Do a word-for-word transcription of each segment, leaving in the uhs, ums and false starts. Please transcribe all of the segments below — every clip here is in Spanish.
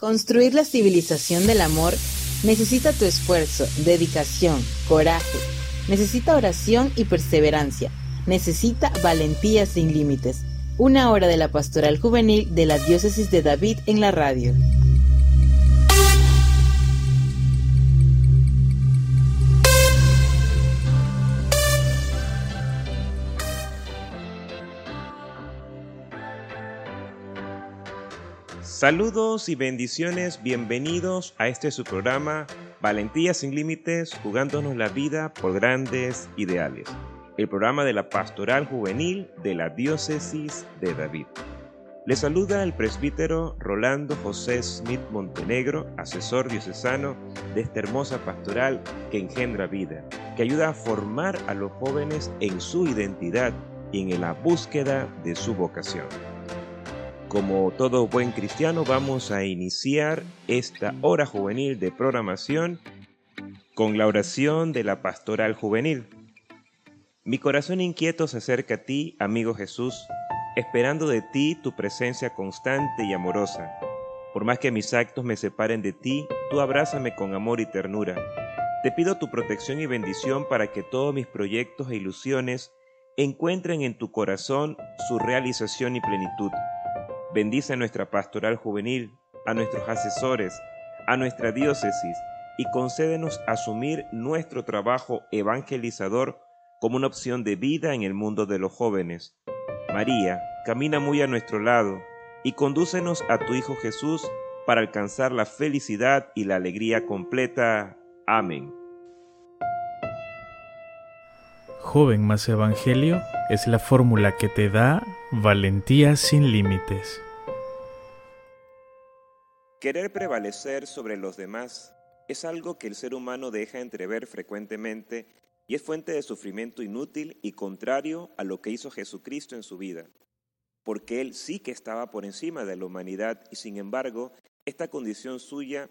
Construir la civilización del amor necesita tu esfuerzo, dedicación, coraje, necesita oración y perseverancia, necesita valentía sin límites. Una hora de la pastoral juvenil de la Diócesis de David en la radio. Saludos y bendiciones, bienvenidos a este su programa Valentía Sin Límites, jugándonos la vida por grandes ideales. El programa de la Pastoral Juvenil de la Diócesis de David. Les saluda el presbítero Rolando José Smith Montenegro, asesor diocesano de esta hermosa pastoral que engendra vida, que ayuda a formar a los jóvenes en su identidad y en la búsqueda de su vocación. Como todo buen cristiano, vamos a iniciar esta hora juvenil de programación con la oración de la pastoral juvenil. Mi corazón inquieto se acerca a ti, amigo Jesús, esperando de ti tu presencia constante y amorosa. Por más que mis actos me separen de ti, tú abrázame con amor y ternura. Te pido tu protección y bendición para que todos mis proyectos e ilusiones encuentren en tu corazón su realización y plenitud. Bendice a nuestra pastoral juvenil, a nuestros asesores, a nuestra diócesis y concédenos asumir nuestro trabajo evangelizador como una opción de vida en el mundo de los jóvenes. María, camina muy a nuestro lado y condúcenos a tu Hijo Jesús para alcanzar la felicidad y la alegría completa. Amén. Joven más Evangelio es la fórmula que te da valentía sin límites. Querer prevalecer sobre los demás es algo que el ser humano deja entrever frecuentemente y es fuente de sufrimiento inútil y contrario a lo que hizo Jesucristo en su vida, porque Él sí que estaba por encima de la humanidad y sin embargo esta condición suya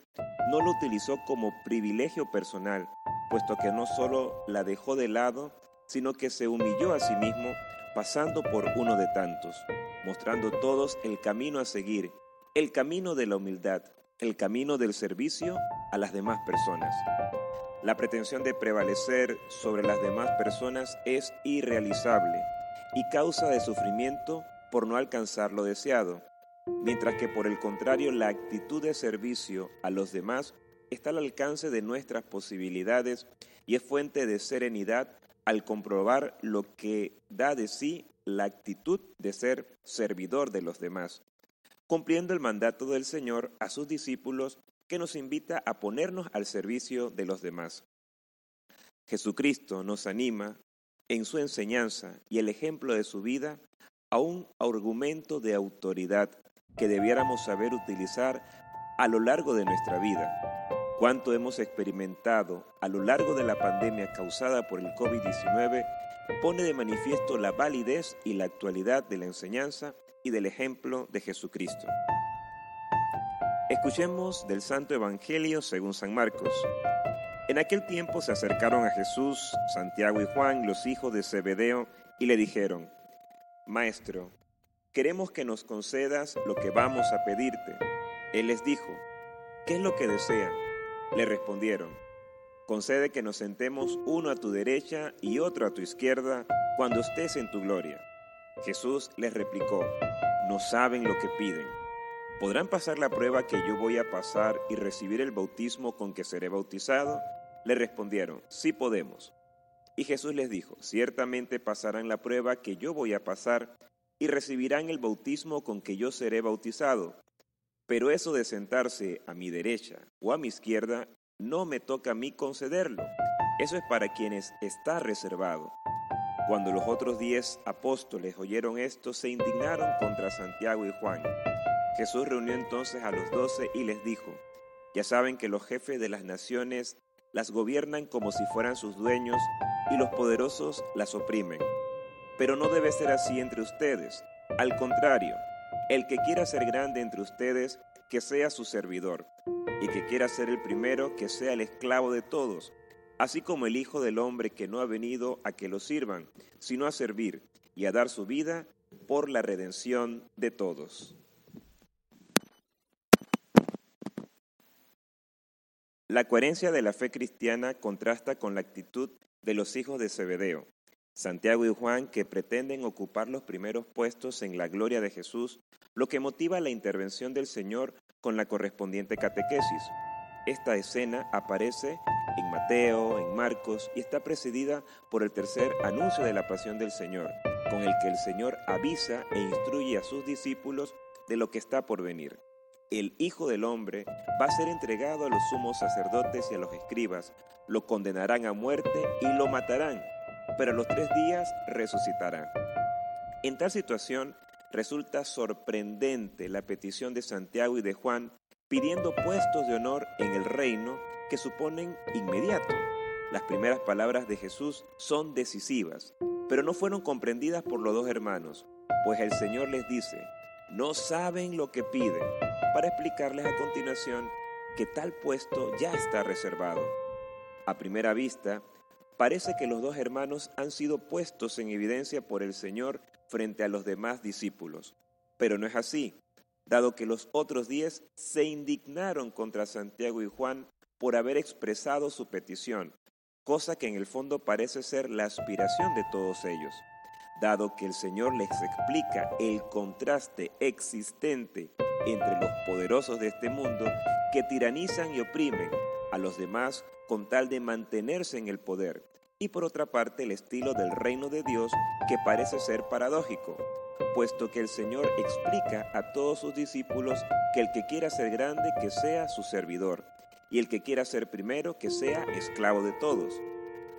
no lo utilizó como privilegio personal, puesto que no solo la dejó de lado, sino que se humilló a sí mismo pasando por uno de tantos, mostrando a todos el camino a seguir, el camino de la humildad, el camino del servicio a las demás personas. La pretensión de prevalecer sobre las demás personas es irrealizable y causa de sufrimiento por no alcanzar lo deseado, mientras que por el contrario la actitud de servicio a los demás está al alcance de nuestras posibilidades y es fuente de serenidad al comprobar lo que da de sí la actitud de ser servidor de los demás, cumpliendo el mandato del Señor a sus discípulos que nos invita a ponernos al servicio de los demás. Jesucristo nos anima en su enseñanza y el ejemplo de su vida a un argumento de autoridad que debiéramos saber utilizar a lo largo de nuestra vida. Cuánto hemos experimentado a lo largo de la pandemia causada por el covid diecinueve pone de manifiesto la validez y la actualidad de la enseñanza y del ejemplo de Jesucristo. Escuchemos del Santo Evangelio según San Marcos. En aquel tiempo se acercaron a Jesús, Santiago y Juan, los hijos de Zebedeo, y le dijeron: Maestro, queremos que nos concedas lo que vamos a pedirte. Él les dijo: ¿Qué es lo que desean? Le respondieron: Concede que nos sentemos uno a tu derecha y otro a tu izquierda cuando estés en tu gloria. Jesús les replicó: No saben lo que piden. ¿Podrán pasar la prueba que yo voy a pasar y recibir el bautismo con que seré bautizado? Le respondieron: Sí podemos. Y Jesús les dijo: Ciertamente pasarán la prueba que yo voy a pasar y recibirán el bautismo con que yo seré bautizado. Pero eso de sentarse a mi derecha o a mi izquierda no me toca a mí concederlo. Eso es para quienes está reservado. Cuando los otros diez apóstoles oyeron esto, se indignaron contra Santiago y Juan. Jesús reunió entonces a los doce y les dijo: Ya saben que los jefes de las naciones las gobiernan como si fueran sus dueños y los poderosos las oprimen. Pero no debe ser así entre ustedes. Al contrario, el que quiera ser grande entre ustedes, que sea su servidor, y que quiera ser el primero, que sea el esclavo de todos, así como el Hijo del Hombre que no ha venido a que lo sirvan, sino a servir y a dar su vida por la redención de todos. La coherencia de la fe cristiana contrasta con la actitud de los hijos de Zebedeo, Santiago y Juan, que pretenden ocupar los primeros puestos en la gloria de Jesús, lo que motiva la intervención del Señor con la correspondiente catequesis. Esta escena aparece en Mateo, en Marcos, y está precedida por el tercer anuncio de la pasión del Señor, con el que el Señor avisa e instruye a sus discípulos de lo que está por venir. El Hijo del Hombre va a ser entregado a los sumos sacerdotes y a los escribas, lo condenarán a muerte y lo matarán, pero a los tres días resucitará. En tal situación, resulta sorprendente la petición de Santiago y de Juan, pidiendo puestos de honor en el reino que suponen inmediato. Las primeras palabras de Jesús son decisivas, pero no fueron comprendidas por los dos hermanos, pues el Señor les dice, no saben lo que piden, para explicarles a continuación que tal puesto ya está reservado. A primera vista, parece que los dos hermanos han sido puestos en evidencia por el Señor frente a los demás discípulos, pero no es así, dado que los otros diez se indignaron contra Santiago y Juan por haber expresado su petición, cosa que en el fondo parece ser la aspiración de todos ellos, dado que el Señor les explica el contraste existente entre los poderosos de este mundo que tiranizan y oprimen a los demás con tal de mantenerse en el poder, y por otra parte el estilo del reino de Dios que parece ser paradójico, puesto que el Señor explica a todos sus discípulos que el que quiera ser grande, que sea su servidor, y el que quiera ser primero, que sea esclavo de todos.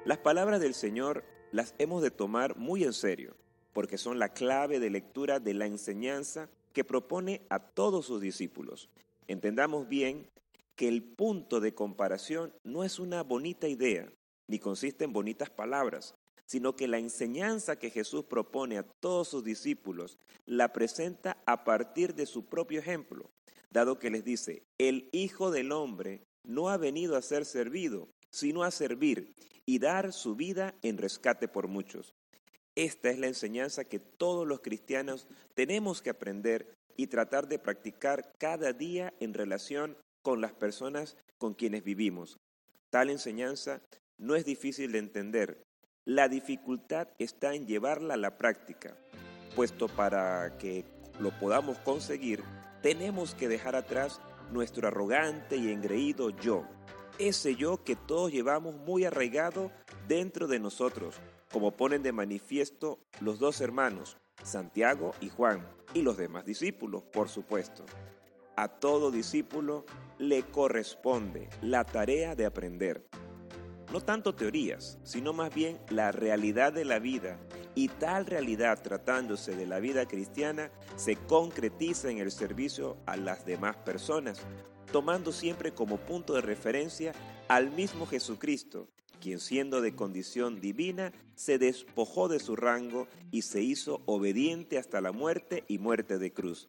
Las palabras del Señor las hemos de tomar muy en serio, porque son la clave de lectura de la enseñanza que propone a todos sus discípulos. Entendamos bien que el punto de comparación no es una bonita idea, ni consiste en bonitas palabras, sino que la enseñanza que Jesús propone a todos sus discípulos la presenta a partir de su propio ejemplo, dado que les dice, el Hijo del Hombre no ha venido a ser servido, sino a servir y dar su vida en rescate por muchos. Esta es la enseñanza que todos los cristianos tenemos que aprender y tratar de practicar cada día en relación con las personas con quienes vivimos. Tal enseñanza no es difícil de entender. La dificultad está en llevarla a la práctica, puesto para que lo podamos conseguir, tenemos que dejar atrás nuestro arrogante y engreído yo, ese yo que todos llevamos muy arraigado dentro de nosotros, como ponen de manifiesto los dos hermanos, Santiago y Juan, y los demás discípulos, por supuesto. A todo discípulo le corresponde la tarea de aprender. No tanto teorías, sino más bien la realidad de la vida, y tal realidad, tratándose de la vida cristiana, se concretiza en el servicio a las demás personas, tomando siempre como punto de referencia al mismo Jesucristo, quien siendo de condición divina, se despojó de su rango y se hizo obediente hasta la muerte y muerte de cruz.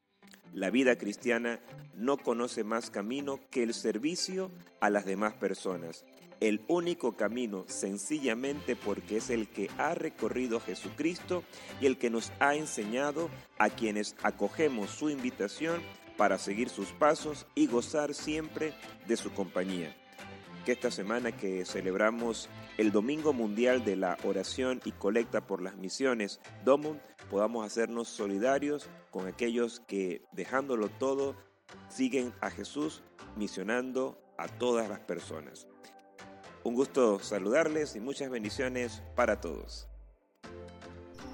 La vida cristiana no conoce más camino que el servicio a las demás personas. El único camino, sencillamente porque es el que ha recorrido Jesucristo y el que nos ha enseñado a quienes acogemos su invitación para seguir sus pasos y gozar siempre de su compañía. Que esta semana que celebramos el Domingo Mundial de la Oración y Colecta por las Misiones, Domund, podamos hacernos solidarios con aquellos que, dejándolo todo, siguen a Jesús misionando a todas las personas. Un gusto saludarles y muchas bendiciones para todos.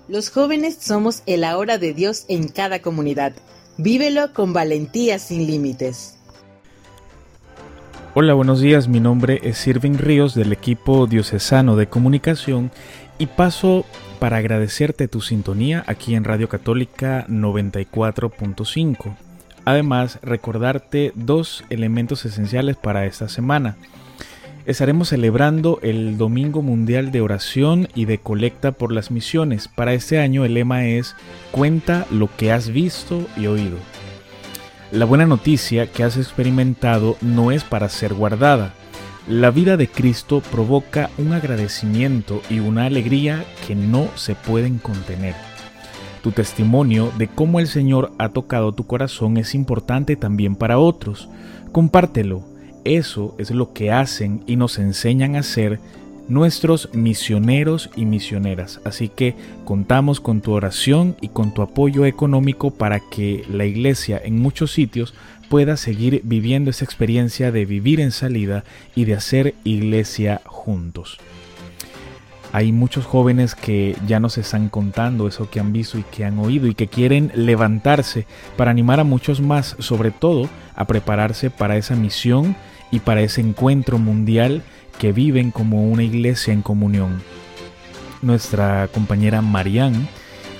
Los jóvenes somos el ahora de Dios en cada comunidad. Vívelo con Valentía Sin Límites. Hola, buenos días. Mi nombre es Irving Ríos del equipo diocesano de comunicación y paso para agradecerte tu sintonía aquí en Radio Católica noventa y cuatro punto cinco. Además, recordarte dos elementos esenciales para esta semana. Estaremos celebrando el Domingo Mundial de Oración y de Colecta por las Misiones. Para este año el lema es «Cuenta lo que has visto y oído». La buena noticia que has experimentado no es para ser guardada. La vida de Cristo provoca un agradecimiento y una alegría que no se pueden contener. Tu testimonio de cómo el Señor ha tocado tu corazón es importante también para otros. Compártelo. Eso es lo que hacen y nos enseñan a hacer nuestros misioneros y misioneras. Así que contamos con tu oración y con tu apoyo económico para que la iglesia en muchos sitios pueda seguir viviendo esa experiencia de vivir en salida y de hacer iglesia juntos. Hay muchos jóvenes que ya nos están contando eso que han visto y que han oído y que quieren levantarse para animar a muchos más, sobre todo a prepararse para esa misión y para ese encuentro mundial que viven como una iglesia en comunión. Nuestra compañera Marianne,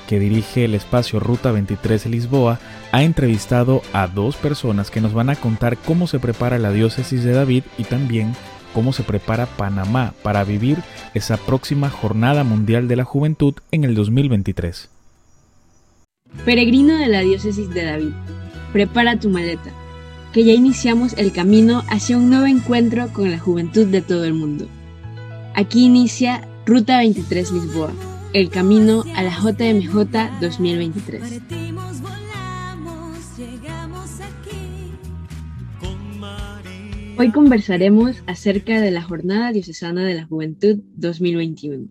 que dirige el espacio Ruta veintitrés Lisboa, ha entrevistado a dos personas que nos van a contar cómo se prepara la Diócesis de David y también cómo se prepara Panamá para vivir esa próxima Jornada Mundial de la Juventud en el dos mil veintitrés. Peregrino de la Diócesis de David, prepara tu maleta, que ya iniciamos el camino hacia un nuevo encuentro con la juventud de todo el mundo. Aquí inicia Ruta veintitrés Lisboa, el camino a la J M J dos mil veintitrés. Hoy conversaremos acerca de la Jornada Diocesana de la Juventud dos mil veintiuno.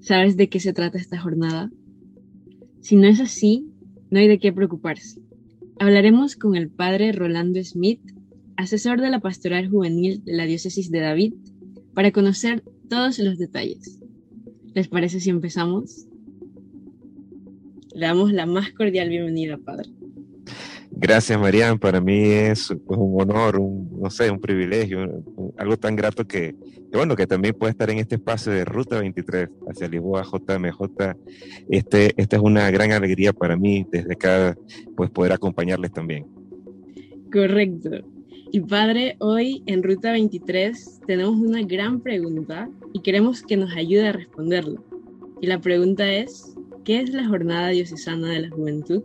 ¿Sabes de qué se trata esta jornada? Si no es así, no hay de qué preocuparse. Hablaremos con el padre Rolando Smith, asesor de la Pastoral Juvenil de la Diócesis de David, para conocer todos los detalles. ¿Les parece si empezamos? Le damos la más cordial bienvenida, padre. Gracias, Marianne. Para mí es un honor, un, no sé, un privilegio, un, algo tan grato que, que, bueno, que también puede estar en este espacio de Ruta veintitrés hacia Lisboa, J M J. Este, esta es una gran alegría para mí desde acá, pues poder acompañarles también. Correcto. Y padre, hoy en Ruta veintitrés tenemos una gran pregunta y queremos que nos ayude a responderla. Y la pregunta es, ¿qué es la Jornada Diocesana de la Juventud?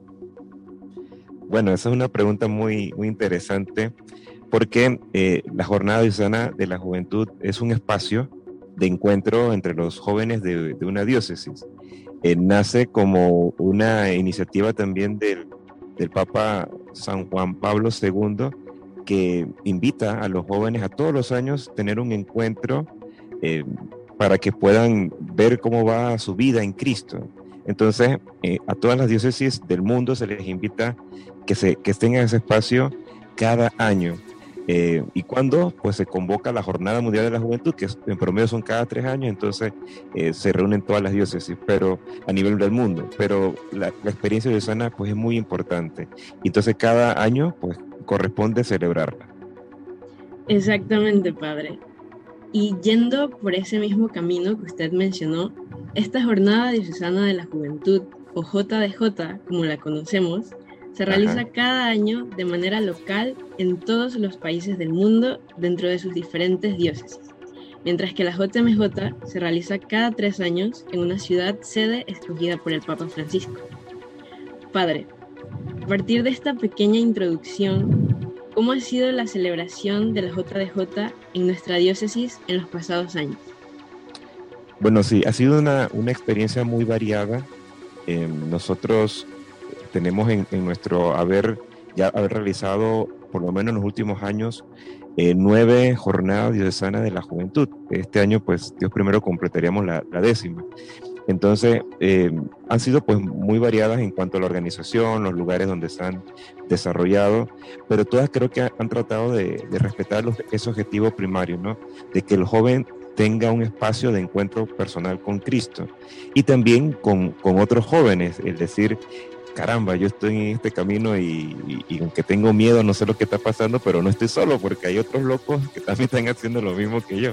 Bueno, esa es una pregunta muy, muy interesante porque eh, la Jornada Diocesana de la Juventud es un espacio de encuentro entre los jóvenes de, de una diócesis. Eh, nace como una iniciativa también del, del Papa San Juan Pablo segundo, que invita a los jóvenes a todos los años tener un encuentro eh, para que puedan ver cómo va su vida en Cristo. Entonces, eh, a todas las diócesis del mundo se les invita que, se, que estén en ese espacio cada año. Eh, y cuando pues, se convoca la Jornada Mundial de la Juventud, que en promedio son cada tres años, entonces eh, se reúnen todas las diócesis pero, a nivel del mundo. Pero la, la experiencia diocesana pues, es muy importante. Entonces, cada año pues, corresponde celebrarla. Exactamente, padre. Y yendo por ese mismo camino que usted mencionó, esta Jornada Diocesana de la Juventud, o J D J, como la conocemos, se realiza Ajá. cada año de manera local en todos los países del mundo dentro de sus diferentes diócesis, mientras que la J M J se realiza cada tres años en una ciudad sede escogida por el Papa Francisco. Padre, a partir de esta pequeña introducción, ¿cómo ha sido la celebración de la J D J en nuestra diócesis en los pasados años? Bueno, sí, ha sido una, una experiencia muy variada. Eh, nosotros tenemos en, en nuestro haber, ya haber realizado, por lo menos en los últimos años, eh, nueve jornadas diocesanas de la juventud. Este año, pues, Dios primero, completaríamos la, la décima. Entonces, eh, han sido pues muy variadas en cuanto a la organización, los lugares donde se han desarrollado, pero todas creo que han tratado de, de respetar los, ese objetivo primario, ¿no? De que el joven tenga un espacio de encuentro personal con Cristo y también con, con otros jóvenes, es decir, caramba, yo estoy en este camino y, y, y aunque tengo miedo, no sé lo que está pasando, pero no estoy solo porque hay otros locos que también están haciendo lo mismo que yo.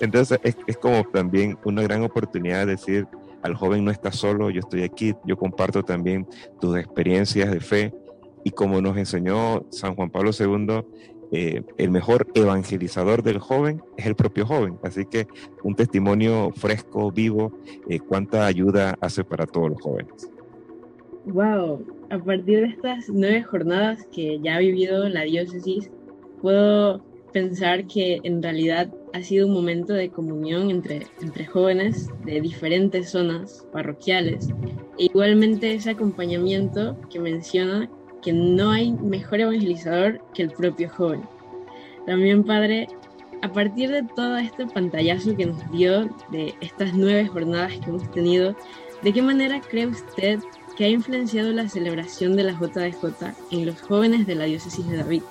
Entonces es, es como también una gran oportunidad de decir al joven no estás solo, yo estoy aquí, yo comparto también tus experiencias de fe y como nos enseñó San Juan Pablo segundo, Eh, el mejor evangelizador del joven es el propio joven, así que un testimonio fresco, vivo, eh, cuánta ayuda hace para todos los jóvenes. Wow, a partir de estas nueve jornadas que ya ha vivido la diócesis, puedo pensar que en realidad ha sido un momento de comunión entre, entre jóvenes de diferentes zonas parroquiales, e igualmente ese acompañamiento que menciona que no hay mejor evangelizador que el propio joven. También, Padre, a partir de todo este pantallazo que nos dio de estas nueve jornadas que hemos tenido, ¿de qué manera cree usted que ha influenciado la celebración de la J D J en los jóvenes de la Diócesis de David?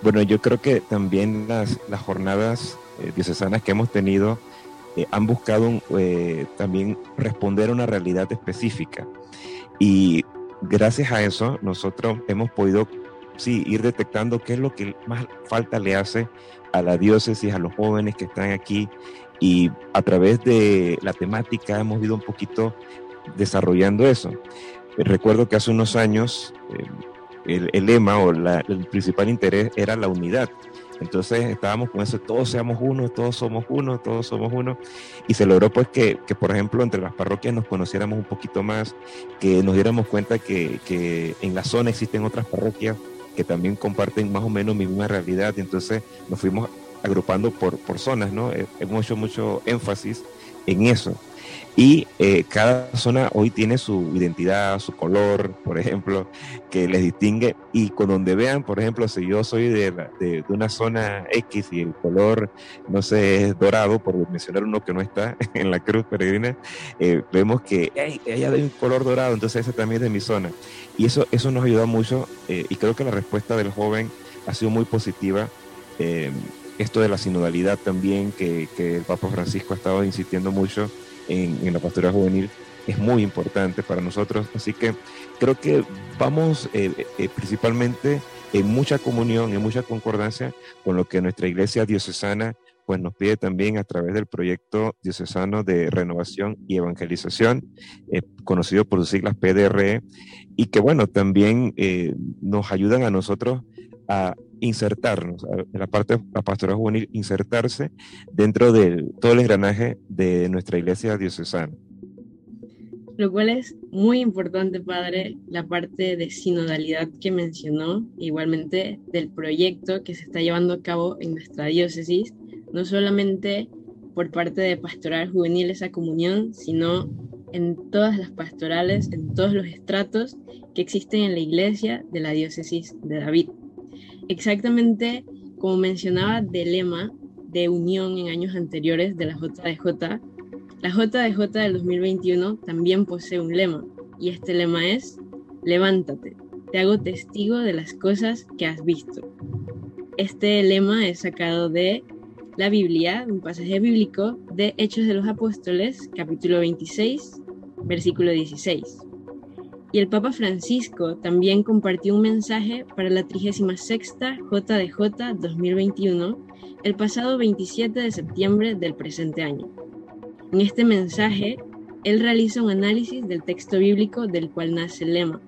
Bueno, yo creo que también las, las jornadas eh, diocesanas que hemos tenido eh, han buscado un, eh, también responder a una realidad específica. Y gracias a eso nosotros hemos podido sí, ir detectando qué es lo que más falta le hace a la diócesis, a los jóvenes que están aquí. Y a través de la temática hemos ido un poquito desarrollando eso. Recuerdo que hace unos años eh, el, el lema o la, el principal interés era la unidad. Entonces estábamos con eso, todos seamos uno, todos somos uno, todos somos uno. Y se logró pues que, que por ejemplo, entre las parroquias nos conociéramos un poquito más, que nos diéramos cuenta que, que en la zona existen otras parroquias que también comparten más o menos mi misma realidad. Entonces nos fuimos agrupando por, por zonas, ¿no? Hemos hecho mucho énfasis en eso. Y eh, cada zona hoy tiene su identidad, su color, por ejemplo, que les distingue. Y con donde vean, por ejemplo, si yo soy de, de, de una zona X y el color, no sé, es dorado, por mencionar uno que no está en la cruz peregrina, eh, vemos que hey, allá hay un color dorado, entonces esa también es de mi zona. Y eso, eso nos ayuda mucho eh, y creo que la respuesta del joven ha sido muy positiva. Eh, esto de la sinodalidad también, que, que el Papa Francisco ha estado insistiendo mucho En, en la pastoral juvenil, es muy importante para nosotros, así que creo que vamos eh, eh, principalmente en mucha comunión, en mucha concordancia con lo que nuestra iglesia diocesana pues nos pide también a través del proyecto diocesano de renovación y evangelización, eh, conocido por sus siglas P D R, y que bueno, también eh, nos ayudan a nosotros a insertarnos, en la parte de la pastoral juvenil, insertarse dentro de todo el engranaje de nuestra iglesia diocesana. Lo cual es muy importante, Padre, la parte de sinodalidad que mencionó, igualmente del proyecto que se está llevando a cabo en nuestra diócesis, no solamente por parte de pastoral juvenil esa comunión, sino en todas las pastorales, en todos los estratos que existen en la iglesia de la Diócesis de David. Exactamente como mencionaba del lema de unión en años anteriores de la J D J, la J D J del dos mil veintiuno también posee un lema, y este lema es: levántate, te hago testigo de las cosas que has visto. Este lema es sacado de la Biblia, un pasaje bíblico de Hechos de los Apóstoles, capítulo veintiséis, versículo dieciséis. Y el Papa Francisco también compartió un mensaje para la trigésima sexta J D J dos mil veintiuno, el pasado veintisiete de septiembre del presente año. En este mensaje, él realiza un análisis del texto bíblico del cual nace el lema,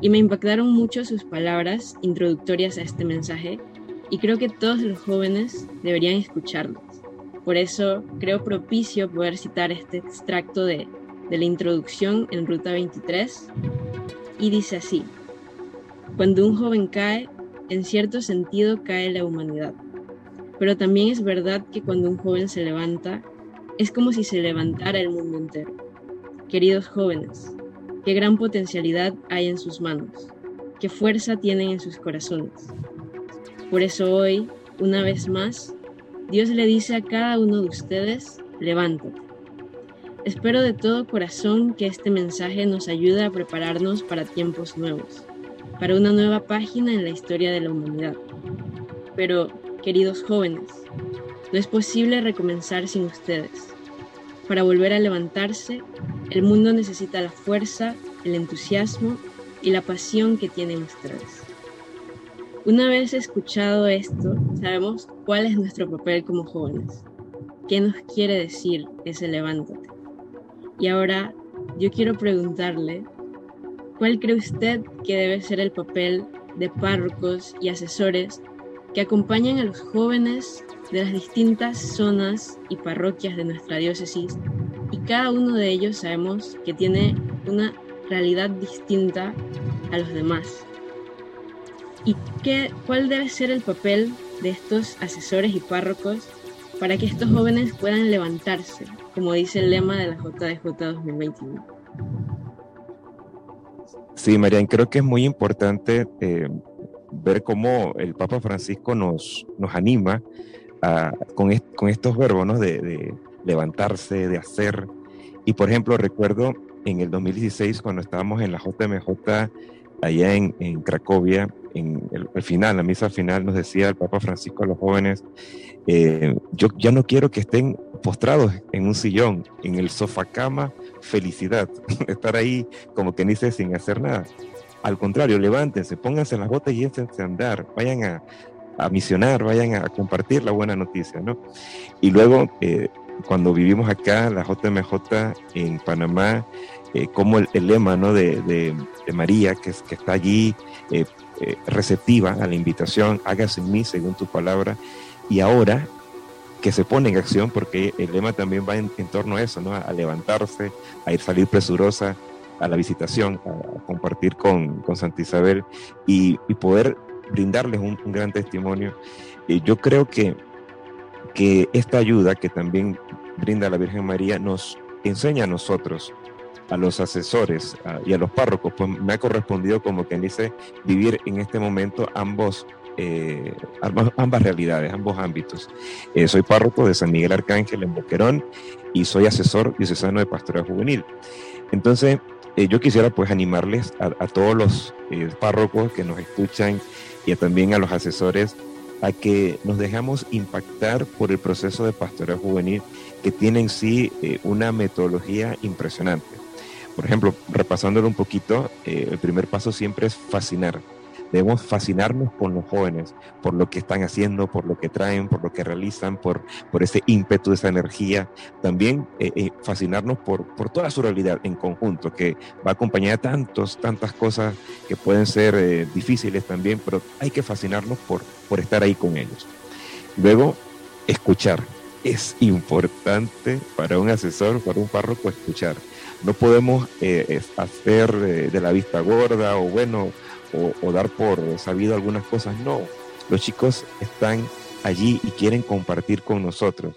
y me impactaron mucho sus palabras introductorias a este mensaje, y creo que todos los jóvenes deberían escucharlos. Por eso creo propicio poder citar este extracto de de la introducción en Ruta veintitrés, y dice así: cuando un joven cae, en cierto sentido cae la humanidad, pero también es verdad que cuando un joven se levanta, es como si se levantara el mundo entero. Queridos jóvenes, qué gran potencialidad hay en sus manos, qué fuerza tienen en sus corazones. Por eso hoy, una vez más, Dios le dice a cada uno de ustedes: levántate. Espero de todo corazón que este mensaje nos ayude a prepararnos para tiempos nuevos, para una nueva página en la historia de la humanidad. Pero, queridos jóvenes, no es posible recomenzar sin ustedes. Para volver a levantarse, el mundo necesita la fuerza, el entusiasmo y la pasión que tienen ustedes. Una vez escuchado esto, sabemos cuál es nuestro papel como jóvenes. ¿Qué nos quiere decir ese levántate? Y ahora yo quiero preguntarle, ¿cuál cree usted que debe ser el papel de párrocos y asesores que acompañan a los jóvenes de las distintas zonas y parroquias de nuestra diócesis? Y cada uno de ellos sabemos que tiene una realidad distinta a los demás. ¿Y qué, cuál debe ser el papel de estos asesores y párrocos para que estos jóvenes puedan levantarse, como dice el lema de la J D J dos mil veintiuno? Sí, Marianne, creo que es muy importante eh, ver cómo el Papa Francisco nos, nos anima a, con, est, con estos verbos, ¿no? de, de levantarse, de hacer. Y por ejemplo, recuerdo en el dos mil dieciséis cuando estábamos en la J M J allá en, en Cracovia, en el, el final, la misa final, nos decía el Papa Francisco a los jóvenes, eh, yo ya no quiero que estén postrados en un sillón, en el sofacama, felicidad, estar ahí como que dice sin hacer nada. Al contrario, levántense, pónganse las botas y échense a andar, vayan a, a misionar, vayan a compartir la buena noticia, ¿no? Y luego, eh, cuando vivimos acá, la J M J en Panamá, eh, como el, el lema, ¿no? de, de, de María, que, que está allí eh, eh, receptiva a la invitación, hágase en mí según tu palabra, y ahora que se pone en acción, porque el lema también va en, en torno a eso, ¿no? A, a levantarse, a ir salir presurosa a la visitación, a, a compartir con, con Santa Isabel y, y poder brindarles un, un gran testimonio. Eh, yo creo que, que esta ayuda que también brinda la Virgen María nos enseña a nosotros, a los asesores a, y a los párrocos, pues me ha correspondido, como quien dice, vivir en este momento ambos Eh, ambas realidades, ambos ámbitos. Eh, soy párroco de San Miguel Arcángel en Boquerón y soy asesor diocesano de pastoral juvenil. Entonces, eh, yo quisiera pues animarles a, a todos los eh, párrocos que nos escuchan y a, también a los asesores a que nos dejamos impactar por el proceso de pastoral juvenil, que tiene en sí eh, una metodología impresionante. Por ejemplo, repasándolo un poquito, eh, el primer paso siempre es fascinar. Debemos fascinarnos con los jóvenes, por lo que están haciendo, por lo que traen, por lo que realizan, por, por ese ímpetu, esa energía. También eh, eh, fascinarnos por, por toda su realidad en conjunto, que va acompañada de tantos, tantas cosas que pueden ser eh, difíciles también, pero hay que fascinarnos por, por estar ahí con ellos. Luego, escuchar. Es importante para un asesor, para un párroco, escuchar. No podemos eh, hacer eh, de la vista gorda o bueno... O, o dar por sabido algunas cosas. No, los chicos están allí y quieren compartir con nosotros.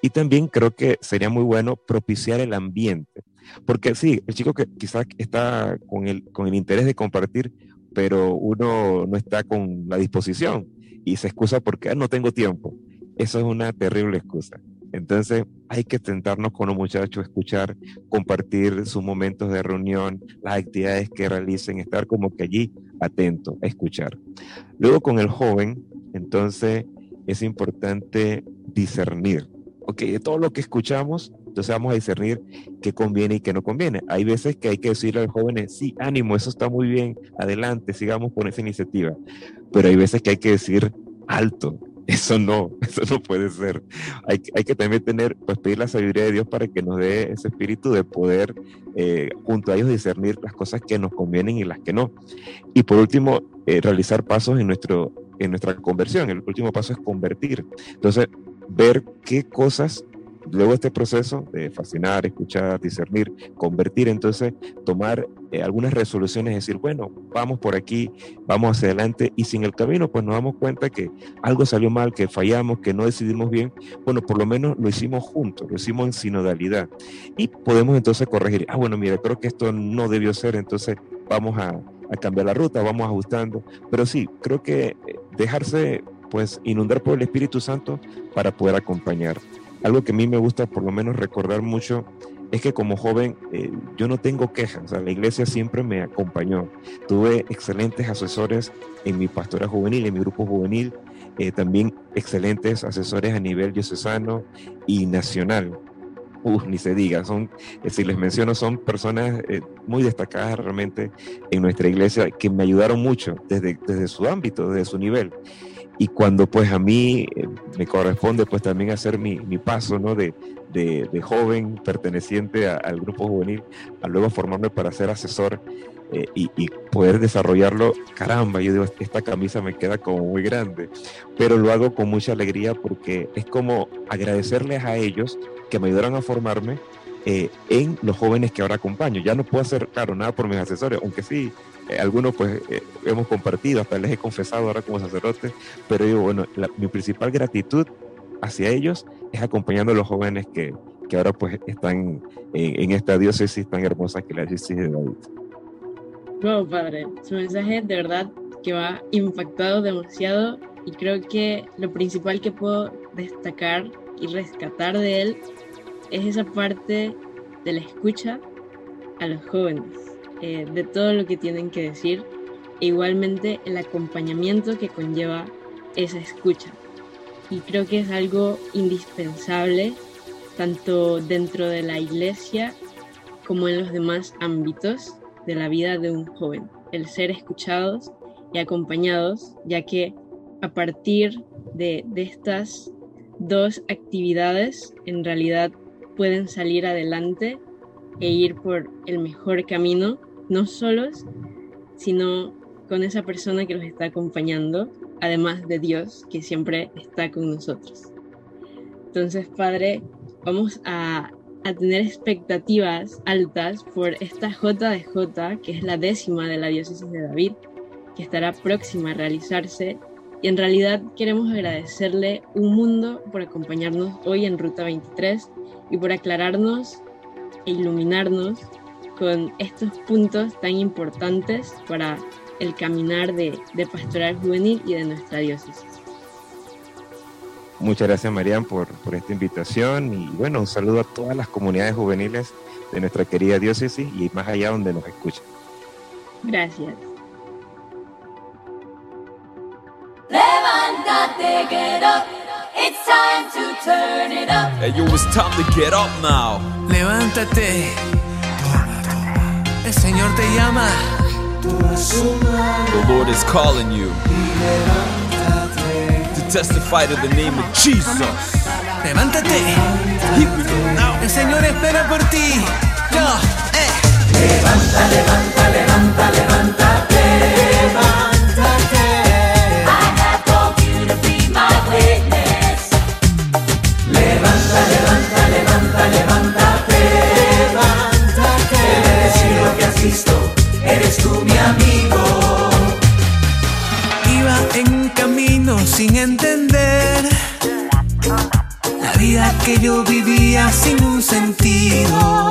Y también creo que sería muy bueno propiciar el ambiente, porque sí, el chico que quizás está con el, con el interés de compartir, pero uno no está con la disposición y se excusa porque ah, no tengo tiempo. Eso es una terrible excusa. Entonces hay que tentarnos con los muchachos, escuchar, compartir sus momentos de reunión, las actividades que realicen, estar como que allí atento, a escuchar. Luego con el joven, entonces es importante discernir. Ok, de todo lo que escuchamos, entonces vamos a discernir qué conviene y qué no conviene. Hay veces que hay que decirle al joven, sí, ánimo, eso está muy bien, adelante, sigamos con esa iniciativa. Pero hay veces que hay que decir alto. Eso no, eso no puede ser. Hay, hay que también tener, pues pedir la sabiduría de Dios para que nos dé ese espíritu de poder eh, junto a ellos discernir las cosas que nos convienen y las que no. Y por último, eh, realizar pasos en, nuestro, en nuestra conversión. El último paso es convertir. Entonces, ver qué cosas, luego este proceso de fascinar, escuchar, discernir, convertir, entonces tomar eh, algunas resoluciones, decir, bueno, vamos por aquí, vamos hacia adelante, y si en el camino pues nos damos cuenta que algo salió mal, que fallamos, que no decidimos bien, bueno, por lo menos lo hicimos juntos, lo hicimos en sinodalidad, y podemos entonces corregir, ah, bueno, mira, creo que esto no debió ser, entonces vamos a, a cambiar la ruta, vamos ajustando, pero sí, creo que dejarse pues inundar por el Espíritu Santo para poder acompañar. Algo que a mí me gusta por lo menos recordar mucho es que como joven eh, yo no tengo quejas, o sea, la iglesia siempre me acompañó. Tuve excelentes asesores en mi pastoral juvenil, en mi grupo juvenil, eh, también excelentes asesores a nivel diocesano y nacional. Uh, ni se diga, son, si les menciono, son personas eh, muy destacadas realmente en nuestra iglesia que me ayudaron mucho desde, desde su ámbito, desde su nivel. Y cuando pues a mí eh, me corresponde pues también hacer mi, mi paso, ¿no? de, de, de joven perteneciente a, al grupo juvenil, a luego formarme para ser asesor eh, y, y poder desarrollarlo, caramba, yo digo, esta camisa me queda como muy grande, pero lo hago con mucha alegría porque es como agradecerles a ellos que me ayudaron a formarme eh, en los jóvenes que ahora acompaño. Ya no puedo hacer, claro, nada por mis asesores, aunque sí, eh, algunos pues eh, hemos compartido, hasta les he confesado ahora como sacerdote, pero digo, bueno, la, mi principal gratitud hacia ellos es acompañando a los jóvenes que, que ahora pues están en, en esta diócesis tan hermosa que es la diócesis de David. Wow, padre, su mensaje de verdad que me ha impactado demasiado y creo que lo principal que puedo destacar y rescatar de él es esa parte de la escucha a los jóvenes, eh, de todo lo que tienen que decir, e igualmente el acompañamiento que conlleva esa escucha. Y creo que es algo indispensable tanto dentro de la iglesia como en los demás ámbitos de la vida de un joven, el ser escuchados y acompañados, ya que a partir de, de estas dos actividades en realidad pueden salir adelante e ir por el mejor camino, no solos, sino con esa persona que los está acompañando, además de Dios, que siempre está con nosotros. Entonces, Padre, vamos a, a tener expectativas altas por esta J D J, que es la décima de la Diócesis de David, que estará próxima a realizarse. Y en realidad queremos agradecerle un mundo por acompañarnos hoy en Ruta veintitrés y por aclararnos e iluminarnos con estos puntos tan importantes para el caminar de, de Pastoral Juvenil y de nuestra diócesis. Muchas gracias, Marianne, por, por esta invitación y bueno, un saludo a todas las comunidades juveniles de nuestra querida diócesis y más allá donde nos escuchan. Gracias. Levántate, get up, it's time to turn it up. Hey, yo, it's time to get up now. Levántate, toma, toma. El Señor te llama. The Lord is calling you to testify to the name of Jesus. Levántate. Here we go now. El Señor espera por ti. Yo, eh. Levanta, levanta, levanta, levántate, levántate. I have called you to be my witness. Levanta, levanta, levanta, levántate, levántate. Eres lo que has visto. Eres tú mi amigo. Iba en camino sin entender la vida que yo vivía sin un sentido.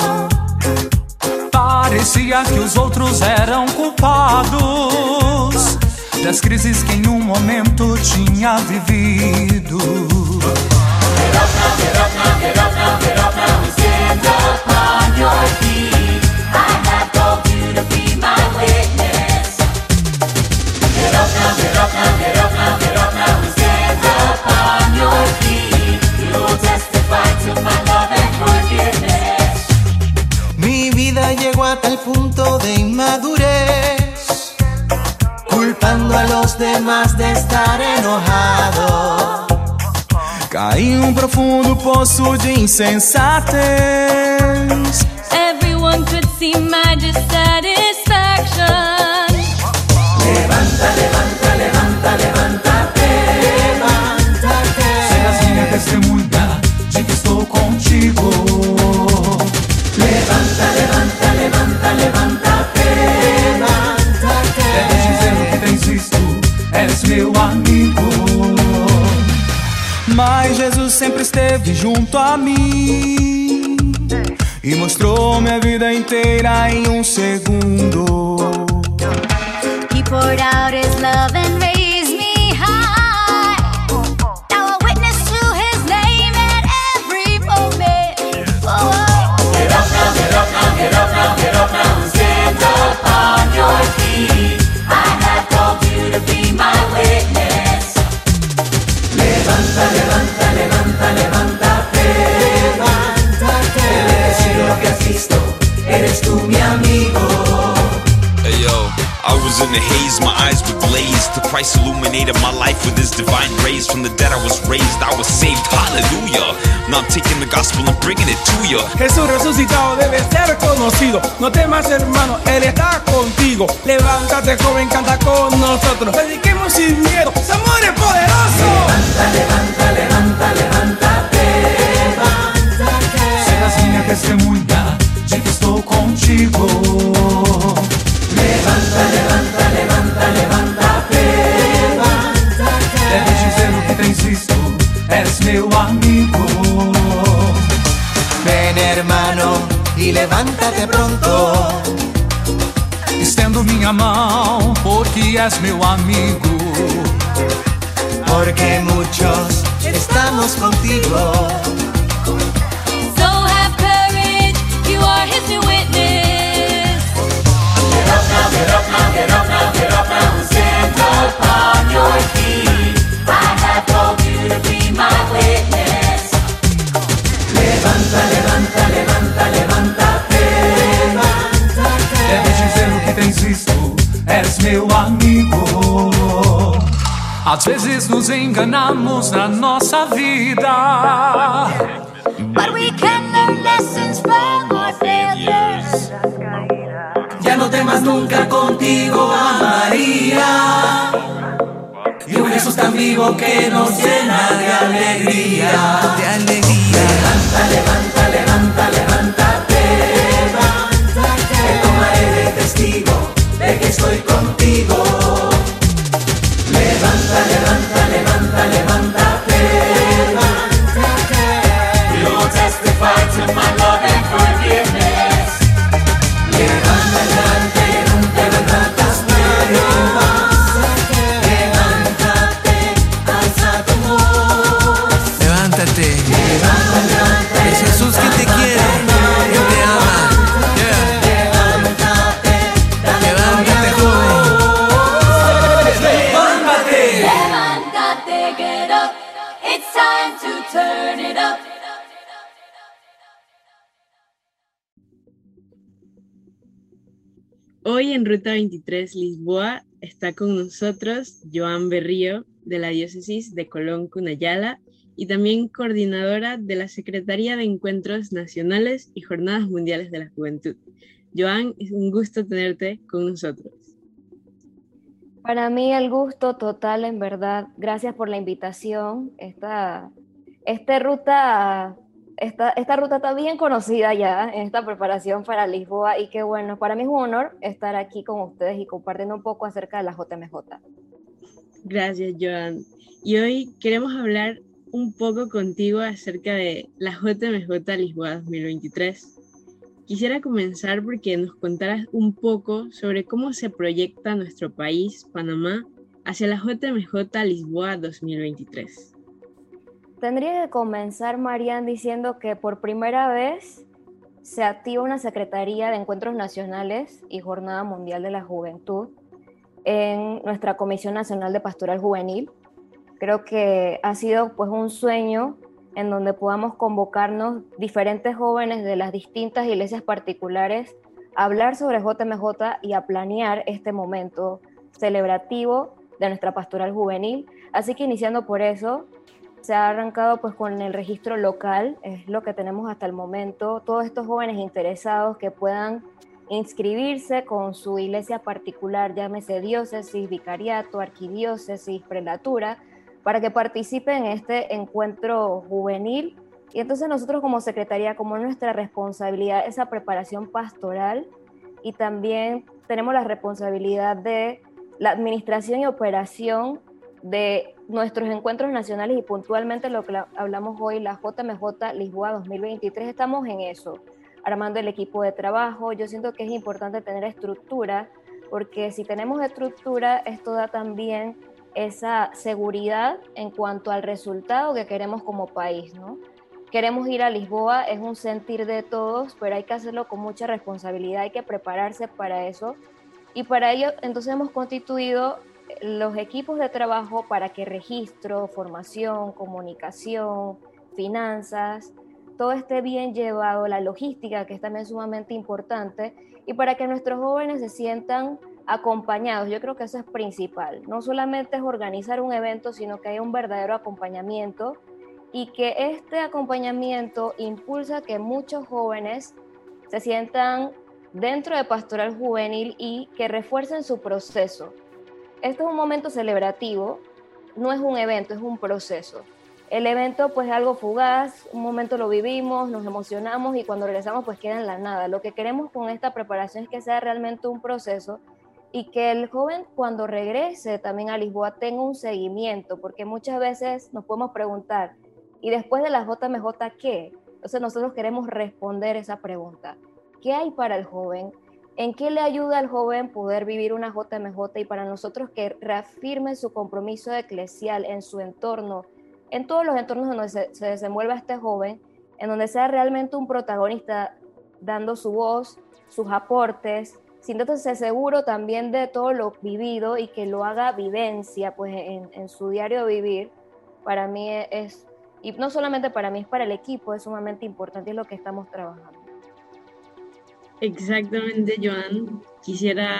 Parecia que os outros eram culpados das crises que em um momento tinha vivido. Get up now, get up now, get up now, get up now and stand up on your feet. I have called you to be my witness. Get up now, get up now, get up now, get up now and stand up on your feet. You'll testify to my love and forgiveness. Mi vida llegó a tal punto de inmadurez, culpando a los demás de estar enojado. Caí en un profundo pozo de insensatez. Everyone could see my dissatisfaction. Levanta, levanta, levanta, levántate, levántate. Seas minha testemunha de que estou contigo. Levanta, levanta, levanta, levántate, levántate. Deves dizer o que tens visto, eres meu amigo. Mas Jesus sempre esteve junto a mim e mostrou minha vida inteira em um segundo. He poured out his love and raised me high. Now I witness to his name at every moment. Whoa. Get up now, get up now, get up now, get up now and stand up on your feet. I have called you to be my witness. Levanta, levanta, levanta, levántate. Hey yo, I was in a haze, my eyes were glazed. The Christ illuminated my life with his divine rays. From the dead I was raised, I was saved, hallelujah. Now I'm taking the gospel and bringing it to you. Jesús resucitado debe ser conocido. No temas, hermano, él está contigo. Levántate, joven, canta con nosotros. Prediquemos sin miedo, su amor es poderoso. Levanta, levanta, levanta, levántate, levántate. Serás minha testemunha de que estou contigo. Levanta, levanta, levanta, levántate, levántate. Deves dizer o que tens visto, eres meu amigo. Ven hermano y levántate pronto. Stand estendo minha mão, porque és meu amigo. Porque muchos estamos contigo. So have courage, you are his new witness. Get up now, get up now, get up now, get up now and stand up on your feet. I have called you to be my witness. Levanta, levanta, levanta, levántate. Levántate. Debes dizer o que tens visto, és meu amigo. Às vezes nos enganamos na nossa vida. But we can learn lessons from our failures. Ya no temas nunca contigo a María. Y un Jesús tan vivo que nos llena de alegría. De alegría. Levanta, levanta, levanta, levántate. Levántate. Te tomaré de testigo de que estoy contigo. Levanta, levanta, levanta, levántate. Levántate. You'll testify to my love and forgiveness. Levanta, levanta, levanta, levántate. Levántate. Levántate, alza tu voz. Levántate. Levanta, levanta. Es Jesús que te quiere, que te ama. Levántate. Levántate, joven. Hoy en Ruta veintitrés Lisboa está con nosotros Joan Berrío de la Diócesis de Colón, Kuna Yala, y también coordinadora de la Secretaría de Encuentros Nacionales y Jornadas Mundiales de la Juventud. Joan, es un gusto tenerte con nosotros. Para mí el gusto total, en verdad. Gracias por la invitación. Esta... Esta ruta, esta, esta ruta está bien conocida ya en esta preparación para Lisboa y qué bueno, para mí es un honor estar aquí con ustedes y compartiendo un poco acerca de la J M J. Gracias, Joan. Y hoy queremos hablar un poco contigo acerca de la J M J Lisboa dos mil veintitrés. Quisiera comenzar porque nos contaras un poco sobre cómo se proyecta nuestro país, Panamá, hacia la J M J Lisboa dos mil veintitrés. Tendría que comenzar, Marianne, diciendo que por primera vez se activa una Secretaría de Encuentros Nacionales y Jornada Mundial de la Juventud en nuestra Comisión Nacional de Pastoral Juvenil. Creo que ha sido pues, un sueño en donde podamos convocarnos diferentes jóvenes de las distintas iglesias particulares a hablar sobre J M J y a planear este momento celebrativo de nuestra pastoral juvenil. Así que iniciando por eso, se ha arrancado pues, con el registro local, es lo que tenemos hasta el momento. Todos estos jóvenes interesados que puedan inscribirse con su iglesia particular, llámese diócesis, vicariato, arquidiócesis, prelatura, para que participen en este encuentro juvenil. Y entonces nosotros como secretaría, como nuestra responsabilidad, esa preparación pastoral, y también tenemos la responsabilidad de la administración y operación de nuestros encuentros nacionales y puntualmente lo que hablamos hoy, la J M J Lisboa dos mil veintitrés, estamos en eso, armando el equipo de trabajo. Yo siento que es importante tener estructura, porque si tenemos estructura, esto da también esa seguridad en cuanto al resultado que queremos como país, ¿no? Queremos ir a Lisboa, es un sentir de todos, pero hay que hacerlo con mucha responsabilidad, hay que prepararse para eso, y para ello entonces hemos constituido los equipos de trabajo para que registro, formación, comunicación, finanzas, todo esté bien llevado, la logística que es también sumamente importante, y para que nuestros jóvenes se sientan acompañados. Yo creo que eso es principal, no solamente es organizar un evento, sino que hay un verdadero acompañamiento y que este acompañamiento impulsa que muchos jóvenes se sientan dentro de pastoral juvenil y que refuercen su proceso. Este es un momento celebrativo, no es un evento, es un proceso. El evento pues es algo fugaz, un momento lo vivimos, nos emocionamos y cuando regresamos pues queda en la nada. Lo que queremos con esta preparación es que sea realmente un proceso y que el joven cuando regrese también a Lisboa tenga un seguimiento, porque muchas veces nos podemos preguntar, ¿y después de la J M J qué? Entonces nosotros queremos responder esa pregunta. ¿Qué hay para el joven? ¿En qué le ayuda al joven poder vivir una J M J y para nosotros que reafirmen su compromiso eclesial en su entorno, en todos los entornos donde se, se desenvuelva este joven, en donde sea realmente un protagonista dando su voz, sus aportes, sintiéndose seguro también de todo lo vivido y que lo haga vivencia pues, en, en su diario vivir? Para mí es, y no solamente para mí, es para el equipo, es sumamente importante, es lo que estamos trabajando. Exactamente, Joan. Quisiera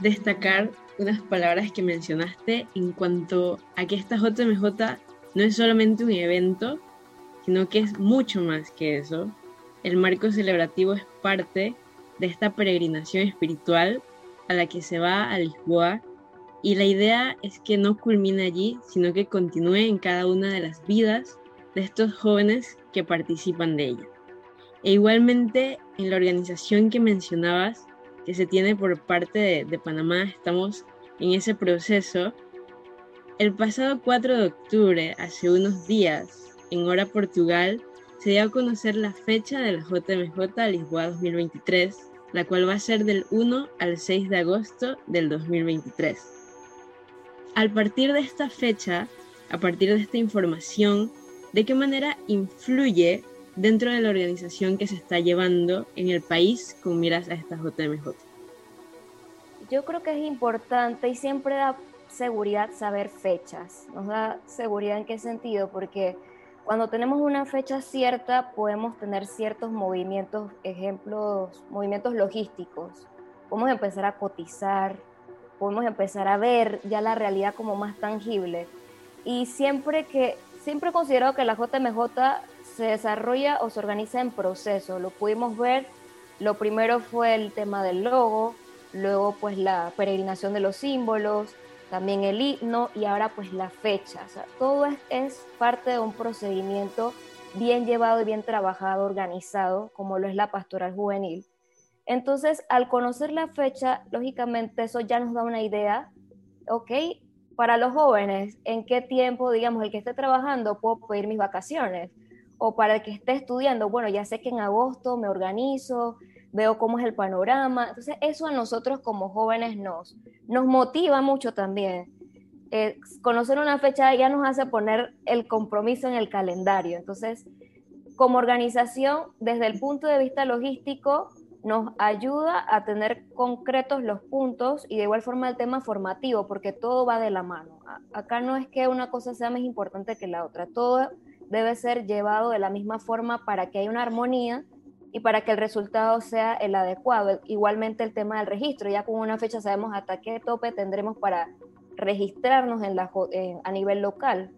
destacar unas palabras que mencionaste en cuanto a que esta J M J no es solamente un evento, sino que es mucho más que eso. El marco celebrativo es parte de esta peregrinación espiritual a la que se va a Lisboa, y la idea es que no culmine allí, sino que continúe en cada una de las vidas de estos jóvenes que participan de ella. E igualmente, en la organización que mencionabas, que se tiene por parte de, de Panamá, estamos en ese proceso. El pasado cuatro de octubre, hace unos días, en hora Portugal, se dio a conocer la fecha de la J M J Lisboa dos mil veintitrés, la cual va a ser del uno al seis de agosto del dos mil veintitrés. Al partir de esta fecha, a partir de esta información, ¿de qué manera influye dentro de la organización que se está llevando en el país con miras a esta J M J? Yo creo que es importante y siempre da seguridad saber fechas. Nos da seguridad en qué sentido, porque cuando tenemos una fecha cierta podemos tener ciertos movimientos, ejemplos, movimientos logísticos. Podemos empezar a cotizar, podemos empezar a ver ya la realidad como más tangible. Y siempre que, siempre he considerado que la J M J se desarrolla o se organiza en proceso. Lo pudimos ver, lo primero fue el tema del logo, luego pues la peregrinación de los símbolos, también el himno y ahora pues la fecha. O sea, todo es, es parte de un procedimiento bien llevado y bien trabajado, organizado, como lo es la pastoral juvenil. Entonces, al conocer la fecha, lógicamente eso ya nos da una idea, ¿ok? Para los jóvenes, ¿en qué tiempo, digamos, el que esté trabajando puedo pedir mis vacaciones? O para el que esté estudiando, bueno, ya sé que en agosto me organizo, veo cómo es el panorama. Entonces eso a nosotros como jóvenes nos, nos motiva mucho también. Eh, conocer una fecha ya nos hace poner el compromiso en el calendario. Entonces, como organización, desde el punto de vista logístico, nos ayuda a tener concretos los puntos y de igual forma el tema formativo, porque todo va de la mano. Acá no es que una cosa sea más importante que la otra, todo debe ser llevado de la misma forma para que haya una armonía y para que el resultado sea el adecuado. Igualmente el tema del registro, ya con una fecha sabemos hasta qué tope tendremos para registrarnos en la, eh, a nivel local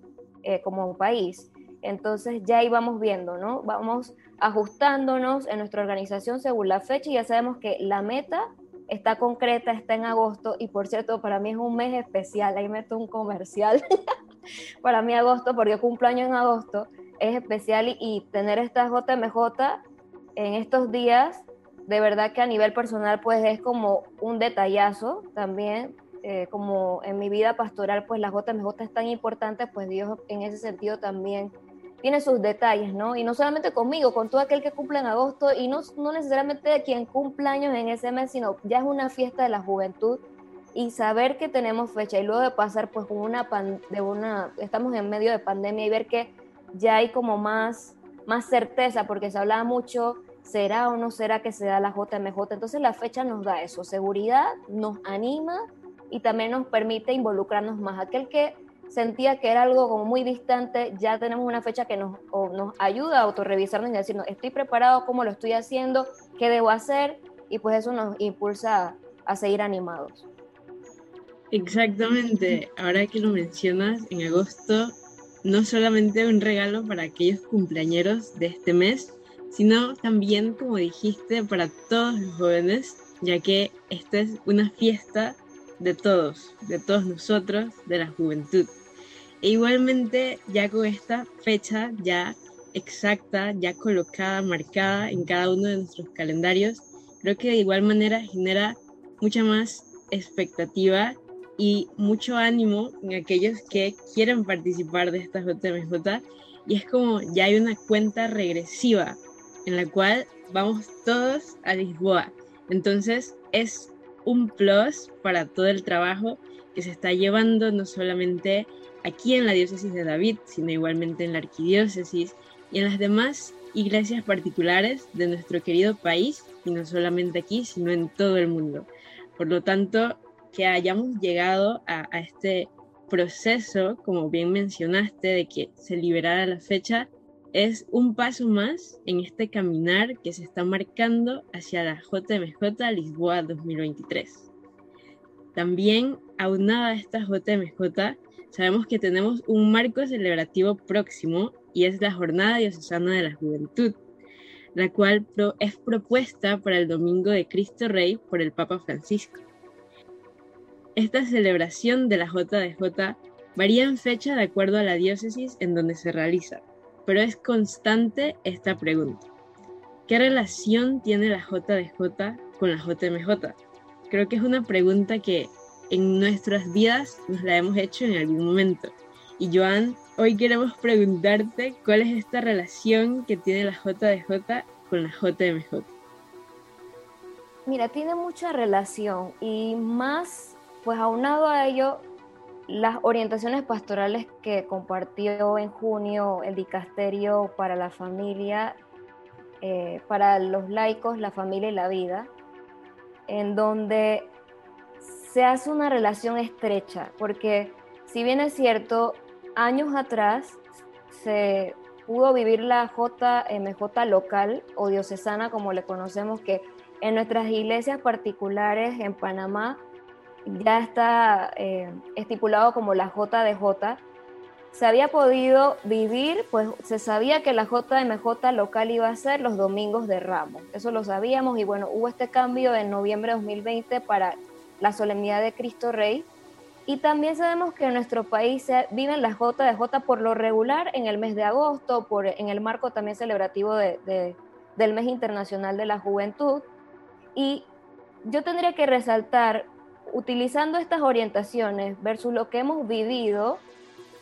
eh, como un país. Entonces ya ahí vamos viendo, ¿no? Vamos ajustándonos en nuestra organización según la fecha y ya sabemos que la meta está concreta, está en agosto, y por cierto, para mí es un mes especial, ahí meto un comercial. Para mí agosto, porque yo cumplo año en agosto, es especial y, y tener esta J M J en estos días, de verdad que a nivel personal pues es como un detallazo también, eh, como en mi vida pastoral pues la J M J es tan importante, pues Dios en ese sentido también tiene sus detalles, ¿no? Y no solamente conmigo, con todo aquel que cumple en agosto, y no, no necesariamente quien cumple años en ese mes, sino ya es una fiesta de la juventud, y saber que tenemos fecha, y luego de pasar pues con una, pan, de una, estamos en medio de pandemia, y ver que ya hay como más, más certeza, porque se hablaba mucho, ¿será o no será que se da la J M J? Entonces la fecha nos da eso, seguridad, nos anima, y también nos permite involucrarnos más. Aquel que sentía que era algo como muy distante, ya tenemos una fecha que nos, o nos ayuda a autorrevisarnos y decirnos, estoy preparado, cómo lo estoy haciendo, qué debo hacer, y pues eso nos impulsa a, a seguir animados. Exactamente, ahora que lo mencionas, en agosto no solamente un regalo para aquellos cumpleañeros de este mes, sino también, como dijiste, para todos los jóvenes, ya que esta es una fiesta de todos, de todos nosotros, de la juventud. E igualmente, ya con esta fecha ya exacta, ya colocada, marcada en cada uno de nuestros calendarios, creo que de igual manera genera mucha más expectativa y mucho ánimo en aquellos que quieren participar de esta J M J, y es como ya hay una cuenta regresiva en la cual vamos todos a Lisboa, Entonces es un plus para todo el trabajo que se está llevando no solamente aquí en la diócesis de David, sino igualmente en la arquidiócesis y en las demás iglesias particulares de nuestro querido país, y no solamente aquí, sino en todo el mundo. Por lo tanto, que hayamos llegado a, a este proceso, como bien mencionaste, de que se liberara la fecha, es un paso más en este caminar que se está marcando hacia la J M J Lisboa dos mil veintitrés. También, aunada a esta J M J, sabemos que tenemos un marco celebrativo próximo y es la Jornada Diocesana de la Juventud, la cual pro- es propuesta para el Domingo de Cristo Rey por el Papa Francisco. Esta celebración de la J D J varía en fecha de acuerdo a la diócesis en donde se realiza, pero es constante esta pregunta: ¿qué relación tiene la J D J con la J M J? Creo que es una pregunta que en nuestras vidas nos la hemos hecho en algún momento. Y Joan, hoy queremos preguntarte cuál es esta relación que tiene la J D J con la J M J. Mira, tiene mucha relación y más, pues aunado a ello, las orientaciones pastorales que compartió en junio el Dicasterio para la Familia, eh, para los laicos, la familia y la vida, en donde se hace una relación estrecha, porque si bien es cierto, años atrás se pudo vivir la J M J local o diocesana, como le conocemos, que en nuestras iglesias particulares en Panamá ya está eh, estipulado como la J D J. Se había podido vivir, pues se sabía que la J M J local iba a ser los domingos de Ramos. Eso lo sabíamos y bueno, hubo este cambio en noviembre de dos mil veinte para la solemnidad de Cristo Rey. Y también sabemos que en nuestro país se viven las J D J por lo regular en el mes de agosto, por, en el marco también celebrativo de, de, del Mes Internacional de la Juventud. Y yo tendría que resaltar, utilizando estas orientaciones versus lo que hemos vivido,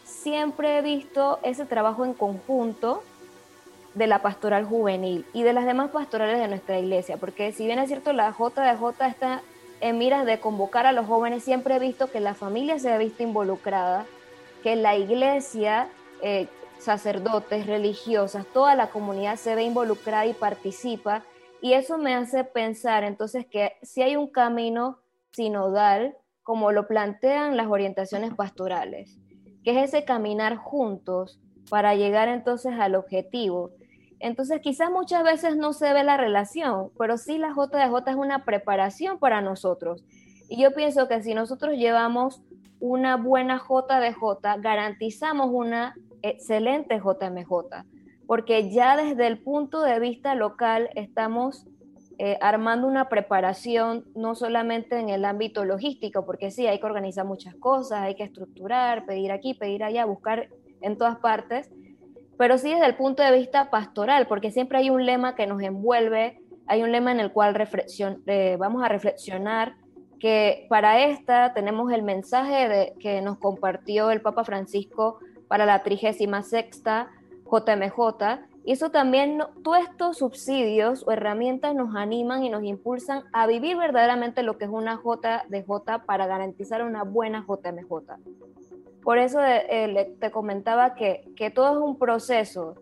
siempre he visto ese trabajo en conjunto de la pastoral juvenil y de las demás pastorales de nuestra iglesia, porque si bien es cierto la J D J está en miras de convocar a los jóvenes, siempre he visto que la familia se ha visto involucrada, que la iglesia, eh, sacerdotes, religiosas, toda la comunidad se ve involucrada y participa, y eso me hace pensar entonces que si hay un camino sinodal, como lo plantean las orientaciones pastorales, que es ese caminar juntos para llegar entonces al objetivo. Entonces quizás muchas veces no se ve la relación, pero sí la J D J es una preparación para nosotros. Y yo pienso que si nosotros llevamos una buena J D J, garantizamos una excelente J M J, porque ya desde el punto de vista local estamos eh, armando una preparación, no solamente en el ámbito logístico, porque sí, hay que organizar muchas cosas, hay que estructurar, pedir aquí, pedir allá, buscar en todas partes, pero sí desde el punto de vista pastoral, porque siempre hay un lema que nos envuelve, hay un lema en el cual reflexion, eh, vamos a reflexionar, que para esta tenemos el mensaje de, que nos compartió el Papa Francisco para la trigésima sexta J M J, y eso también, todos estos subsidios o herramientas nos animan y nos impulsan a vivir verdaderamente lo que es una J D J para garantizar una buena J M J. Por eso eh, te comentaba que, que todo es un proceso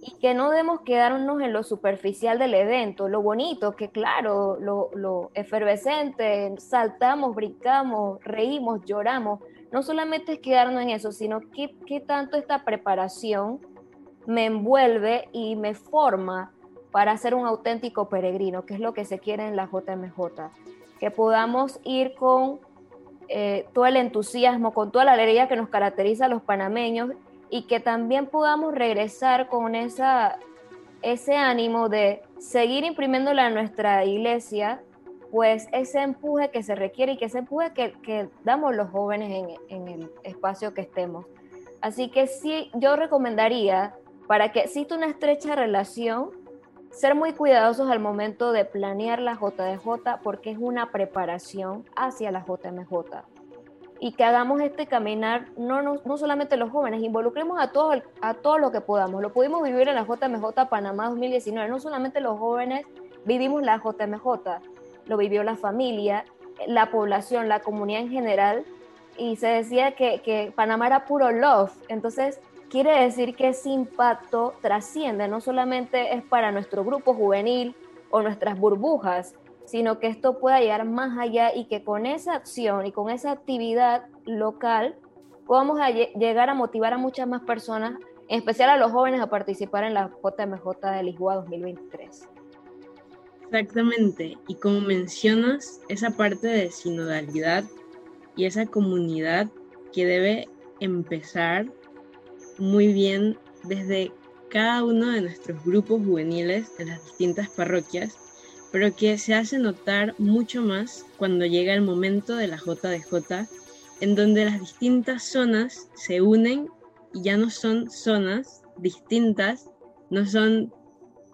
y que no debemos quedarnos en lo superficial del evento, lo bonito, que claro, lo, lo efervescente, saltamos, brincamos, reímos, lloramos. No solamente es quedarnos en eso, sino que, que tanto esta preparación me envuelve y me forma para ser un auténtico peregrino, que es lo que se quiere en la J M J, que podamos ir con Eh, todo el entusiasmo, con toda la alegría que nos caracteriza a los panameños, y que también podamos regresar con esa, ese ánimo de seguir imprimiéndole a nuestra iglesia pues ese empuje que se requiere y que ese empuje que, que damos los jóvenes en, en el espacio que estemos. Así que sí, yo recomendaría, para que exista una estrecha relación, ser muy cuidadosos al momento de planear la J D J, porque es una preparación hacia la J M J. Y que hagamos este caminar, no, no, no solamente los jóvenes, involucremos a todos a todo lo que podamos. Lo pudimos vivir en la J M J Panamá dos mil diecinueve, no solamente los jóvenes vivimos la J M J, lo vivió la familia, la población, la comunidad en general, y se decía que, que Panamá era puro love. Entonces, quiere decir que ese impacto trasciende, no solamente es para nuestro grupo juvenil o nuestras burbujas, sino que esto pueda llegar más allá y que con esa acción y con esa actividad local podamos a lleg- llegar a motivar a muchas más personas, en especial a los jóvenes, a participar en la J M J de Lisboa dos mil veintitrés. Exactamente, y como mencionas, esa parte de sinodalidad y esa comunidad que debe empezar muy bien desde cada uno de nuestros grupos juveniles en las distintas parroquias, pero que se hace notar mucho más cuando llega el momento de la J D J, en donde las distintas zonas se unen y ya no son zonas distintas, no son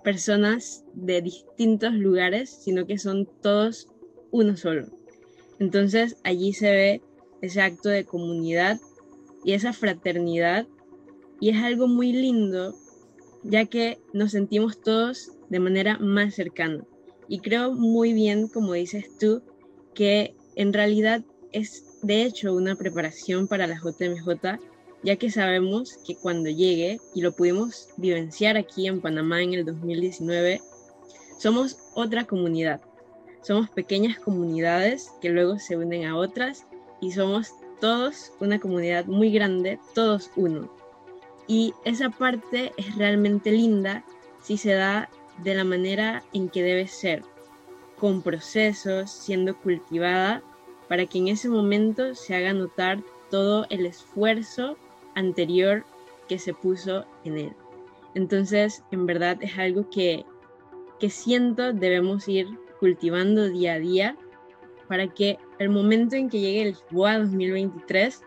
personas de distintos lugares, sino que son todos uno solo. Entonces allí se ve ese acto de comunidad y esa fraternidad, y es algo muy lindo, ya que nos sentimos todos de manera más cercana. Y creo muy bien, como dices tú, que en realidad es de hecho una preparación para la J M J, ya que sabemos que cuando llegue, y lo pudimos vivenciar aquí en Panamá en el dos mil diecinueve, somos otra comunidad. Somos pequeñas comunidades que luego se unen a otras y somos todos una comunidad muy grande, todos uno. Y esa parte es realmente linda si se da de la manera en que debe ser, con procesos, siendo cultivada, para que en ese momento se haga notar todo el esfuerzo anterior que se puso en él. Entonces, en verdad es algo que, que siento debemos ir cultivando día a día para que el momento en que llegue el Lisboa dos mil veintitrés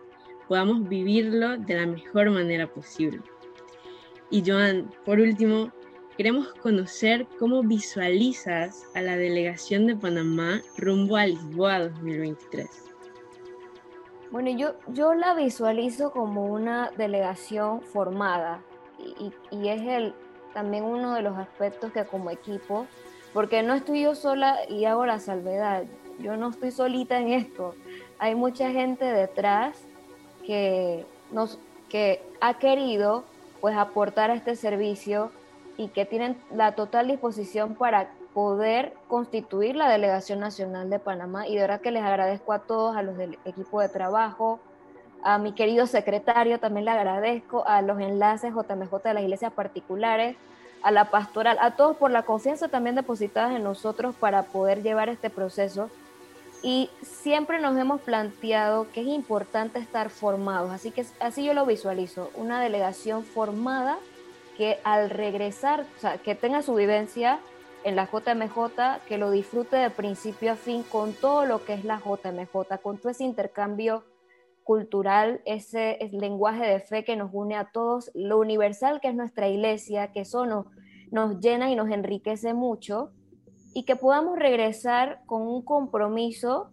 podamos vivirlo de la mejor manera posible. Y Joan, por último, queremos conocer cómo visualizas a la delegación de Panamá rumbo a Lisboa dos mil veintitrés. Bueno, yo, yo la visualizo como una delegación formada y, y es el, también uno de los aspectos que como equipo, porque no estoy yo sola y hago la salvedad, yo no estoy solita en esto, hay mucha gente detrás que, nos, que ha querido pues aportar a este servicio y que tienen la total disposición para poder constituir la Delegación Nacional de Panamá, y de verdad que les agradezco a todos, a los del equipo de trabajo, a mi querido secretario también le agradezco, a los enlaces J M J de las iglesias particulares, a la pastoral, a todos por la confianza también depositada en nosotros para poder llevar este proceso. Y siempre nos hemos planteado que es importante estar formados, así que así yo lo visualizo, una delegación formada que al regresar, o sea, que tenga su vivencia en la J M J, que lo disfrute de principio a fin con todo lo que es la J M J, con todo ese intercambio cultural, ese, ese lenguaje de fe que nos une a todos, lo universal que es nuestra iglesia, que eso nos, nos llena y nos enriquece mucho, y que podamos regresar con un compromiso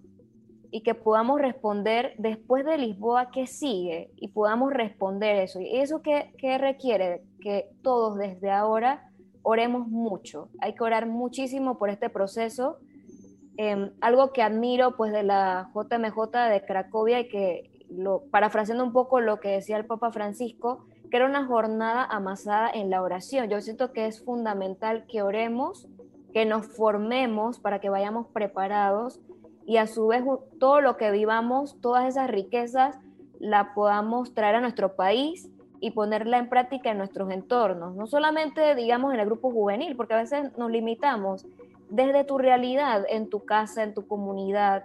y que podamos responder después de Lisboa qué sigue, y podamos responder eso. ¿Y eso qué, qué requiere? Que todos desde ahora oremos mucho, hay que orar muchísimo por este proceso, eh, algo que admiro pues de la J M J de Cracovia, y que, lo, parafraseando un poco lo que decía el Papa Francisco, que era una jornada amasada en la oración. Yo siento que es fundamental que oremos, que nos formemos para que vayamos preparados, y a su vez todo lo que vivamos, todas esas riquezas, la podamos traer a nuestro país y ponerla en práctica en nuestros entornos, no solamente digamos en el grupo juvenil, porque a veces nos limitamos, desde tu realidad, en tu casa, en tu comunidad,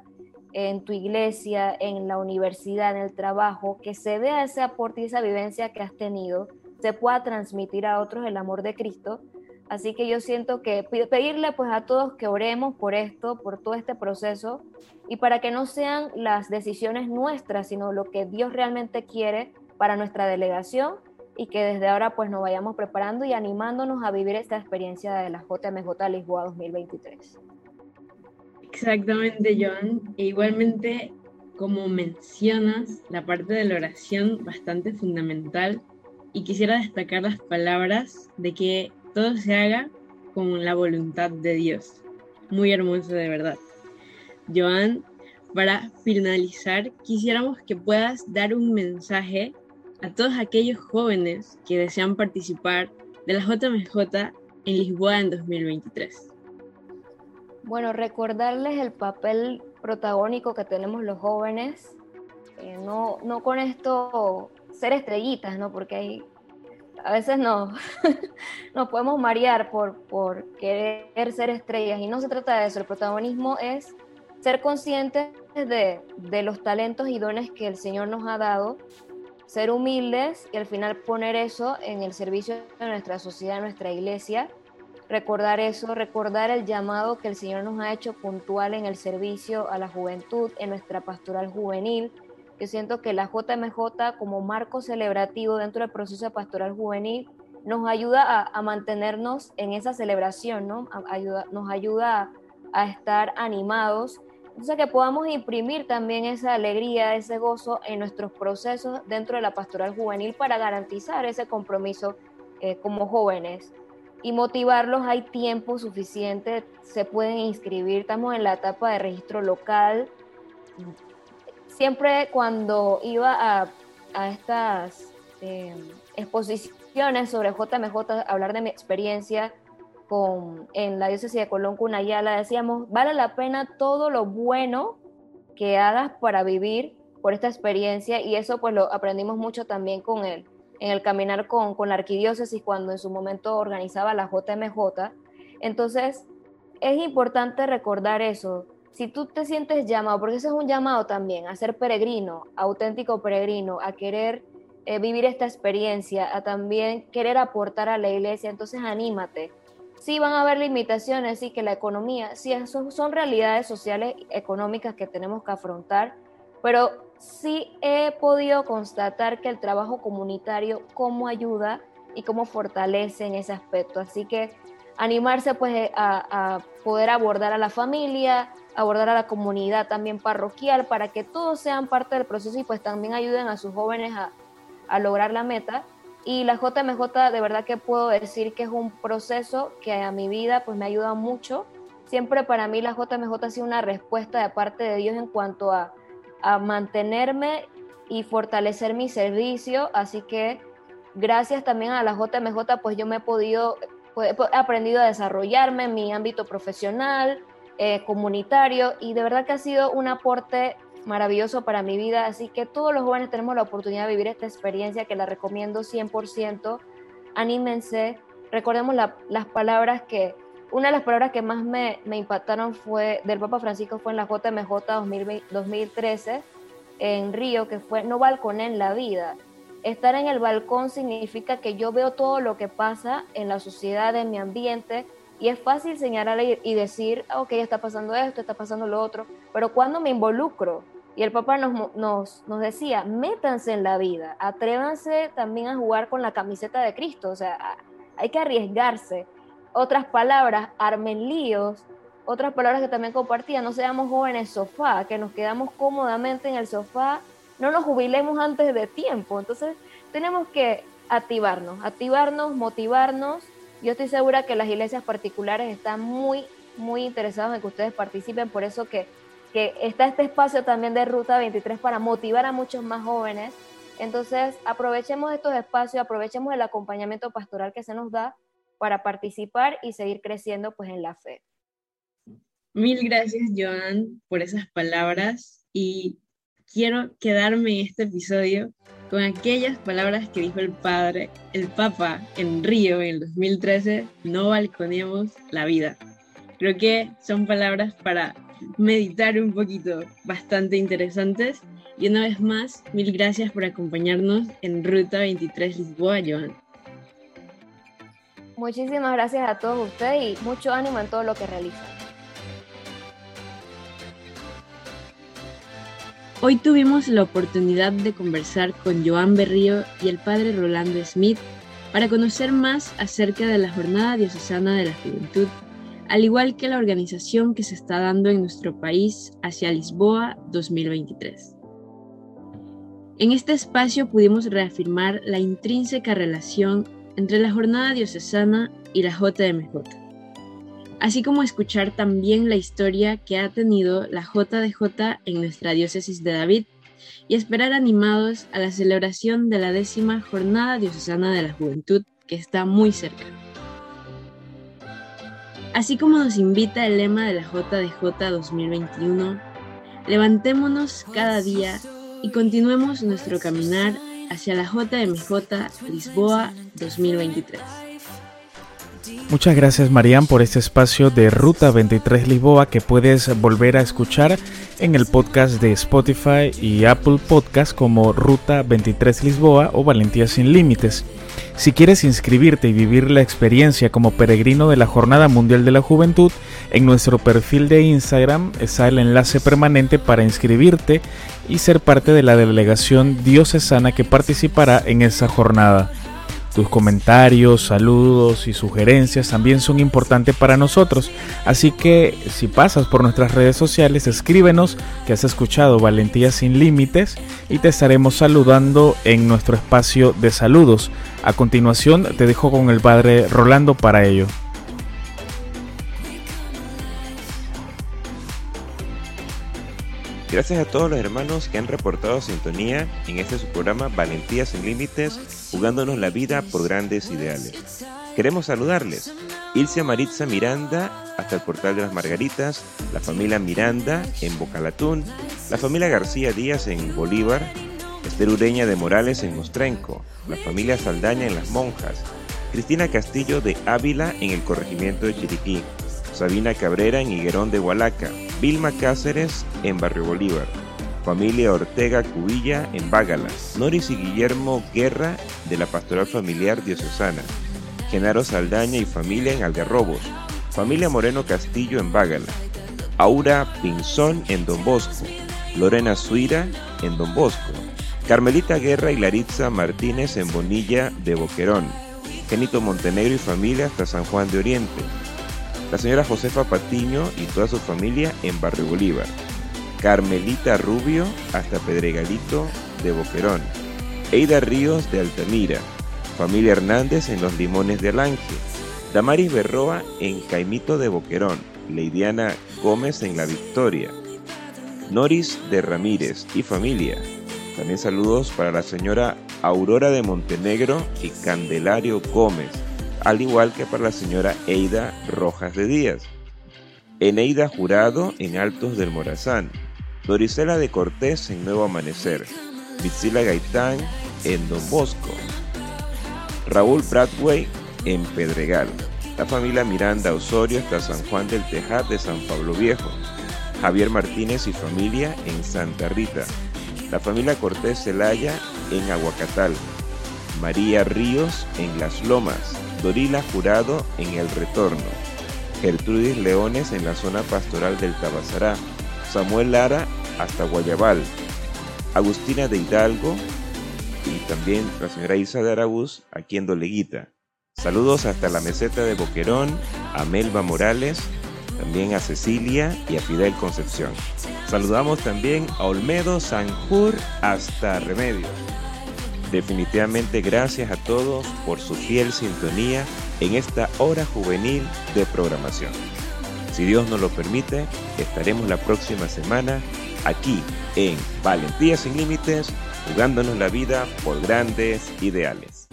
en tu iglesia, en la universidad, en el trabajo, que se vea ese aporte y esa vivencia que has tenido, se pueda transmitir a otros el amor de Cristo. Así que yo siento que pedirle pues a todos que oremos por esto, por todo este proceso, y para que no sean las decisiones nuestras, sino lo que Dios realmente quiere para nuestra delegación, y que desde ahora pues nos vayamos preparando y animándonos a vivir esta experiencia de la J M J Lisboa dos mil veintitrés. Exactamente, Joan. E igualmente, como mencionas, la parte de la oración bastante fundamental, y quisiera destacar las palabras de que todo se haga con la voluntad de Dios. Muy hermoso, de verdad. Joan, para finalizar, quisiéramos que puedas dar un mensaje a todos aquellos jóvenes que desean participar de la J M J en Lisboa en dos mil veintitrés. Bueno, recordarles el papel protagónico que tenemos los jóvenes, eh, no, no con esto ser estrellitas, ¿no? Porque hay, a veces no, nos podemos marear por, por querer ser estrellas, y no se trata de eso. El protagonismo es ser conscientes de, de los talentos y dones que el Señor nos ha dado, ser humildes y al final poner eso en el servicio de nuestra sociedad, de nuestra iglesia. Recordar eso, recordar el llamado que el Señor nos ha hecho puntual en el servicio a la juventud, en nuestra pastoral juvenil. Yo siento que la J M J como marco celebrativo dentro del proceso de pastoral juvenil nos ayuda a, a mantenernos en esa celebración, ¿no? A, ayuda, nos ayuda a, a estar animados. Entonces, que podamos imprimir también esa alegría, ese gozo en nuestros procesos dentro de la pastoral juvenil para garantizar ese compromiso eh, como jóvenes y motivarlos. Hay tiempo suficiente, se pueden inscribir, estamos en la etapa de registro local. Siempre cuando iba a, a estas eh, exposiciones sobre J M J, hablar de mi experiencia, Con, en la diócesis de Colón, Kuna Yala, decíamos, vale la pena todo lo bueno que hagas para vivir por esta experiencia, y eso pues lo aprendimos mucho también con él, en el caminar con, con la arquidiócesis cuando en su momento organizaba la J M J. Entonces es importante recordar eso. Si tú te sientes llamado, porque ese es un llamado también, a ser peregrino, auténtico peregrino, a querer eh, vivir esta experiencia, a también querer aportar a la iglesia, entonces anímate. Sí van a haber limitaciones, sí que la economía, sí eso son realidades sociales y económicas que tenemos que afrontar, pero sí he podido constatar que el trabajo comunitario cómo ayuda y cómo fortalece en ese aspecto. Así que animarse pues a, a poder abordar a la familia, abordar a la comunidad también parroquial, para que todos sean parte del proceso y pues también ayuden a sus jóvenes a, a lograr la meta. Y la J M J, de verdad que puedo decir que es un proceso que a mi vida pues me ha ayudado mucho. Siempre para mí la J M J ha sido una respuesta de parte de Dios en cuanto a, a mantenerme y fortalecer mi servicio. Así que gracias también a la J M J, pues yo me he podido, he aprendido a desarrollarme en mi ámbito profesional, eh, comunitario, y de verdad que ha sido un aporte maravilloso para mi vida. Así que todos los jóvenes tenemos la oportunidad de vivir esta experiencia, que la recomiendo cien por ciento. Anímense, recordemos la, las palabras que, una de las palabras que más me, me impactaron fue, del Papa Francisco, fue en la J M J dos mil trece en Río, que fue, no balconen la vida. Estar en el balcón significa que yo veo todo lo que pasa en la sociedad, en mi ambiente, y es fácil señalar y, y decir, ok, está pasando esto, está pasando lo otro, pero cuando me involucro, y el Papa nos, nos, nos decía, métanse en la vida, atrévanse también a jugar con la camiseta de Cristo, o sea, hay que arriesgarse. Otras palabras, armen líos, otras palabras que también compartía, no seamos jóvenes sofá, que nos quedamos cómodamente en el sofá, no nos jubilemos antes de tiempo. Entonces tenemos que activarnos, activarnos, motivarnos. Yo estoy segura que las iglesias particulares están muy, muy interesadas en que ustedes participen, por eso que que está este espacio también de Ruta veintitrés para motivar a muchos más jóvenes. Entonces aprovechemos estos espacios, aprovechemos el acompañamiento pastoral que se nos da para participar y seguir creciendo pues en la fe. Mil gracias, Joan, por esas palabras, y quiero quedarme en este episodio con aquellas palabras que dijo el padre, el Papa en Río en dos mil trece, no balconeemos la vida. Creo que son palabras para meditar un poquito, bastante interesantes. Y una vez más, mil gracias por acompañarnos en Ruta veintitrés Lisboa, Joan. Muchísimas gracias a todos ustedes y mucho ánimo en todo lo que realizan. Hoy tuvimos la oportunidad de conversar con Joan Berrío y el padre Rolando Smith para conocer más acerca de la Jornada Diocesana de la Juventud, al igual que la organización que se está dando en nuestro país hacia Lisboa dos mil veintitrés. En este espacio pudimos reafirmar la intrínseca relación entre la Jornada Diocesana y la J M J. así como escuchar también la historia que ha tenido la J D J en nuestra Diócesis de David y esperar animados a la celebración de la décima Jornada Diocesana de la Juventud, que está muy cerca. Así como nos invita el lema de la J D J dos mil veintiuno, levantémonos cada día y continuemos nuestro caminar hacia la J M J Lisboa dos mil veintitrés. Muchas gracias, Marianne, por este espacio de Ruta veintitrés Lisboa, que puedes volver a escuchar en el podcast de Spotify y Apple Podcast como Ruta veintitrés Lisboa o Valentía Sin Límites. Si quieres inscribirte y vivir la experiencia como peregrino de la Jornada Mundial de la Juventud, en nuestro perfil de Instagram está el enlace permanente para inscribirte y ser parte de la delegación diocesana que participará en esa jornada. Tus comentarios, saludos y sugerencias también son importantes para nosotros, así que si pasas por nuestras redes sociales, escríbenos que has escuchado Valentía Sin Límites y te estaremos saludando en nuestro espacio de saludos. A continuación te dejo con el padre Rolando para ello. Gracias a todos los hermanos que han reportado sintonía en este su programa Valentía Sin Límites, jugándonos la vida por grandes ideales. Queremos saludarles. Ilse Maritza Miranda, hasta el Portal de las Margaritas, la familia Miranda en Bocalatún, la familia García Díaz en Bolívar, Esther Ureña de Morales en Mostrenco, la familia Saldaña en Las Monjas, Cristina Castillo de Ávila en el corregimiento de Chiriquí, Sabina Cabrera en Higuerón de Hualaca, Vilma Cáceres en Barrio Bolívar, familia Ortega Cubilla en Bágala, Noris y Guillermo Guerra de la Pastoral Familiar Diocesana, Genaro Saldaña y familia en Algarrobos, familia Moreno Castillo en Bágala, Aura Pinzón en Don Bosco, Lorena Suira en Don Bosco, Carmelita Guerra y Laritza Martínez en Bonilla de Boquerón, Genito Montenegro y familia hasta San Juan de Oriente, la señora Josefa Patiño y toda su familia en Barrio Bolívar, Carmelita Rubio hasta Pedregalito de Boquerón, Eida Ríos de Altamira, familia Hernández en Los Limones de Alange, Damaris Berroa en Caimito de Boquerón, Leidiana Gómez en La Victoria, Noris de Ramírez y familia. También saludos para la señora Aurora de Montenegro y Candelario Gómez, al igual que para la señora Eida Rojas de Díaz, Eneida Jurado en Altos del Morazán, Dorisela de Cortés en Nuevo Amanecer, Vitsila Gaitán en Don Bosco, Raúl Bradway en Pedregal, la familia Miranda Osorio hasta San Juan del Tejar de San Pablo Viejo, Javier Martínez y familia en Santa Rita, la familia Cortés Celaya en Aguacatal, María Ríos en Las Lomas, Dorila Jurado en El Retorno, Gertrudis Leones en la zona pastoral del Tabasará, Samuel Lara hasta Guayabal, Agustina de Hidalgo y también la señora Isa de Araúz aquí en Doleguita. Saludos hasta la meseta de Boquerón, a Melba Morales, también a Cecilia y a Fidel Concepción. Saludamos también a Olmedo Sanjur hasta Remedios. Definitivamente gracias a todos por su fiel sintonía en esta hora juvenil de programación. Si Dios nos lo permite, estaremos la próxima semana aquí en Valentía Sin Límites, jugándonos la vida por grandes ideales.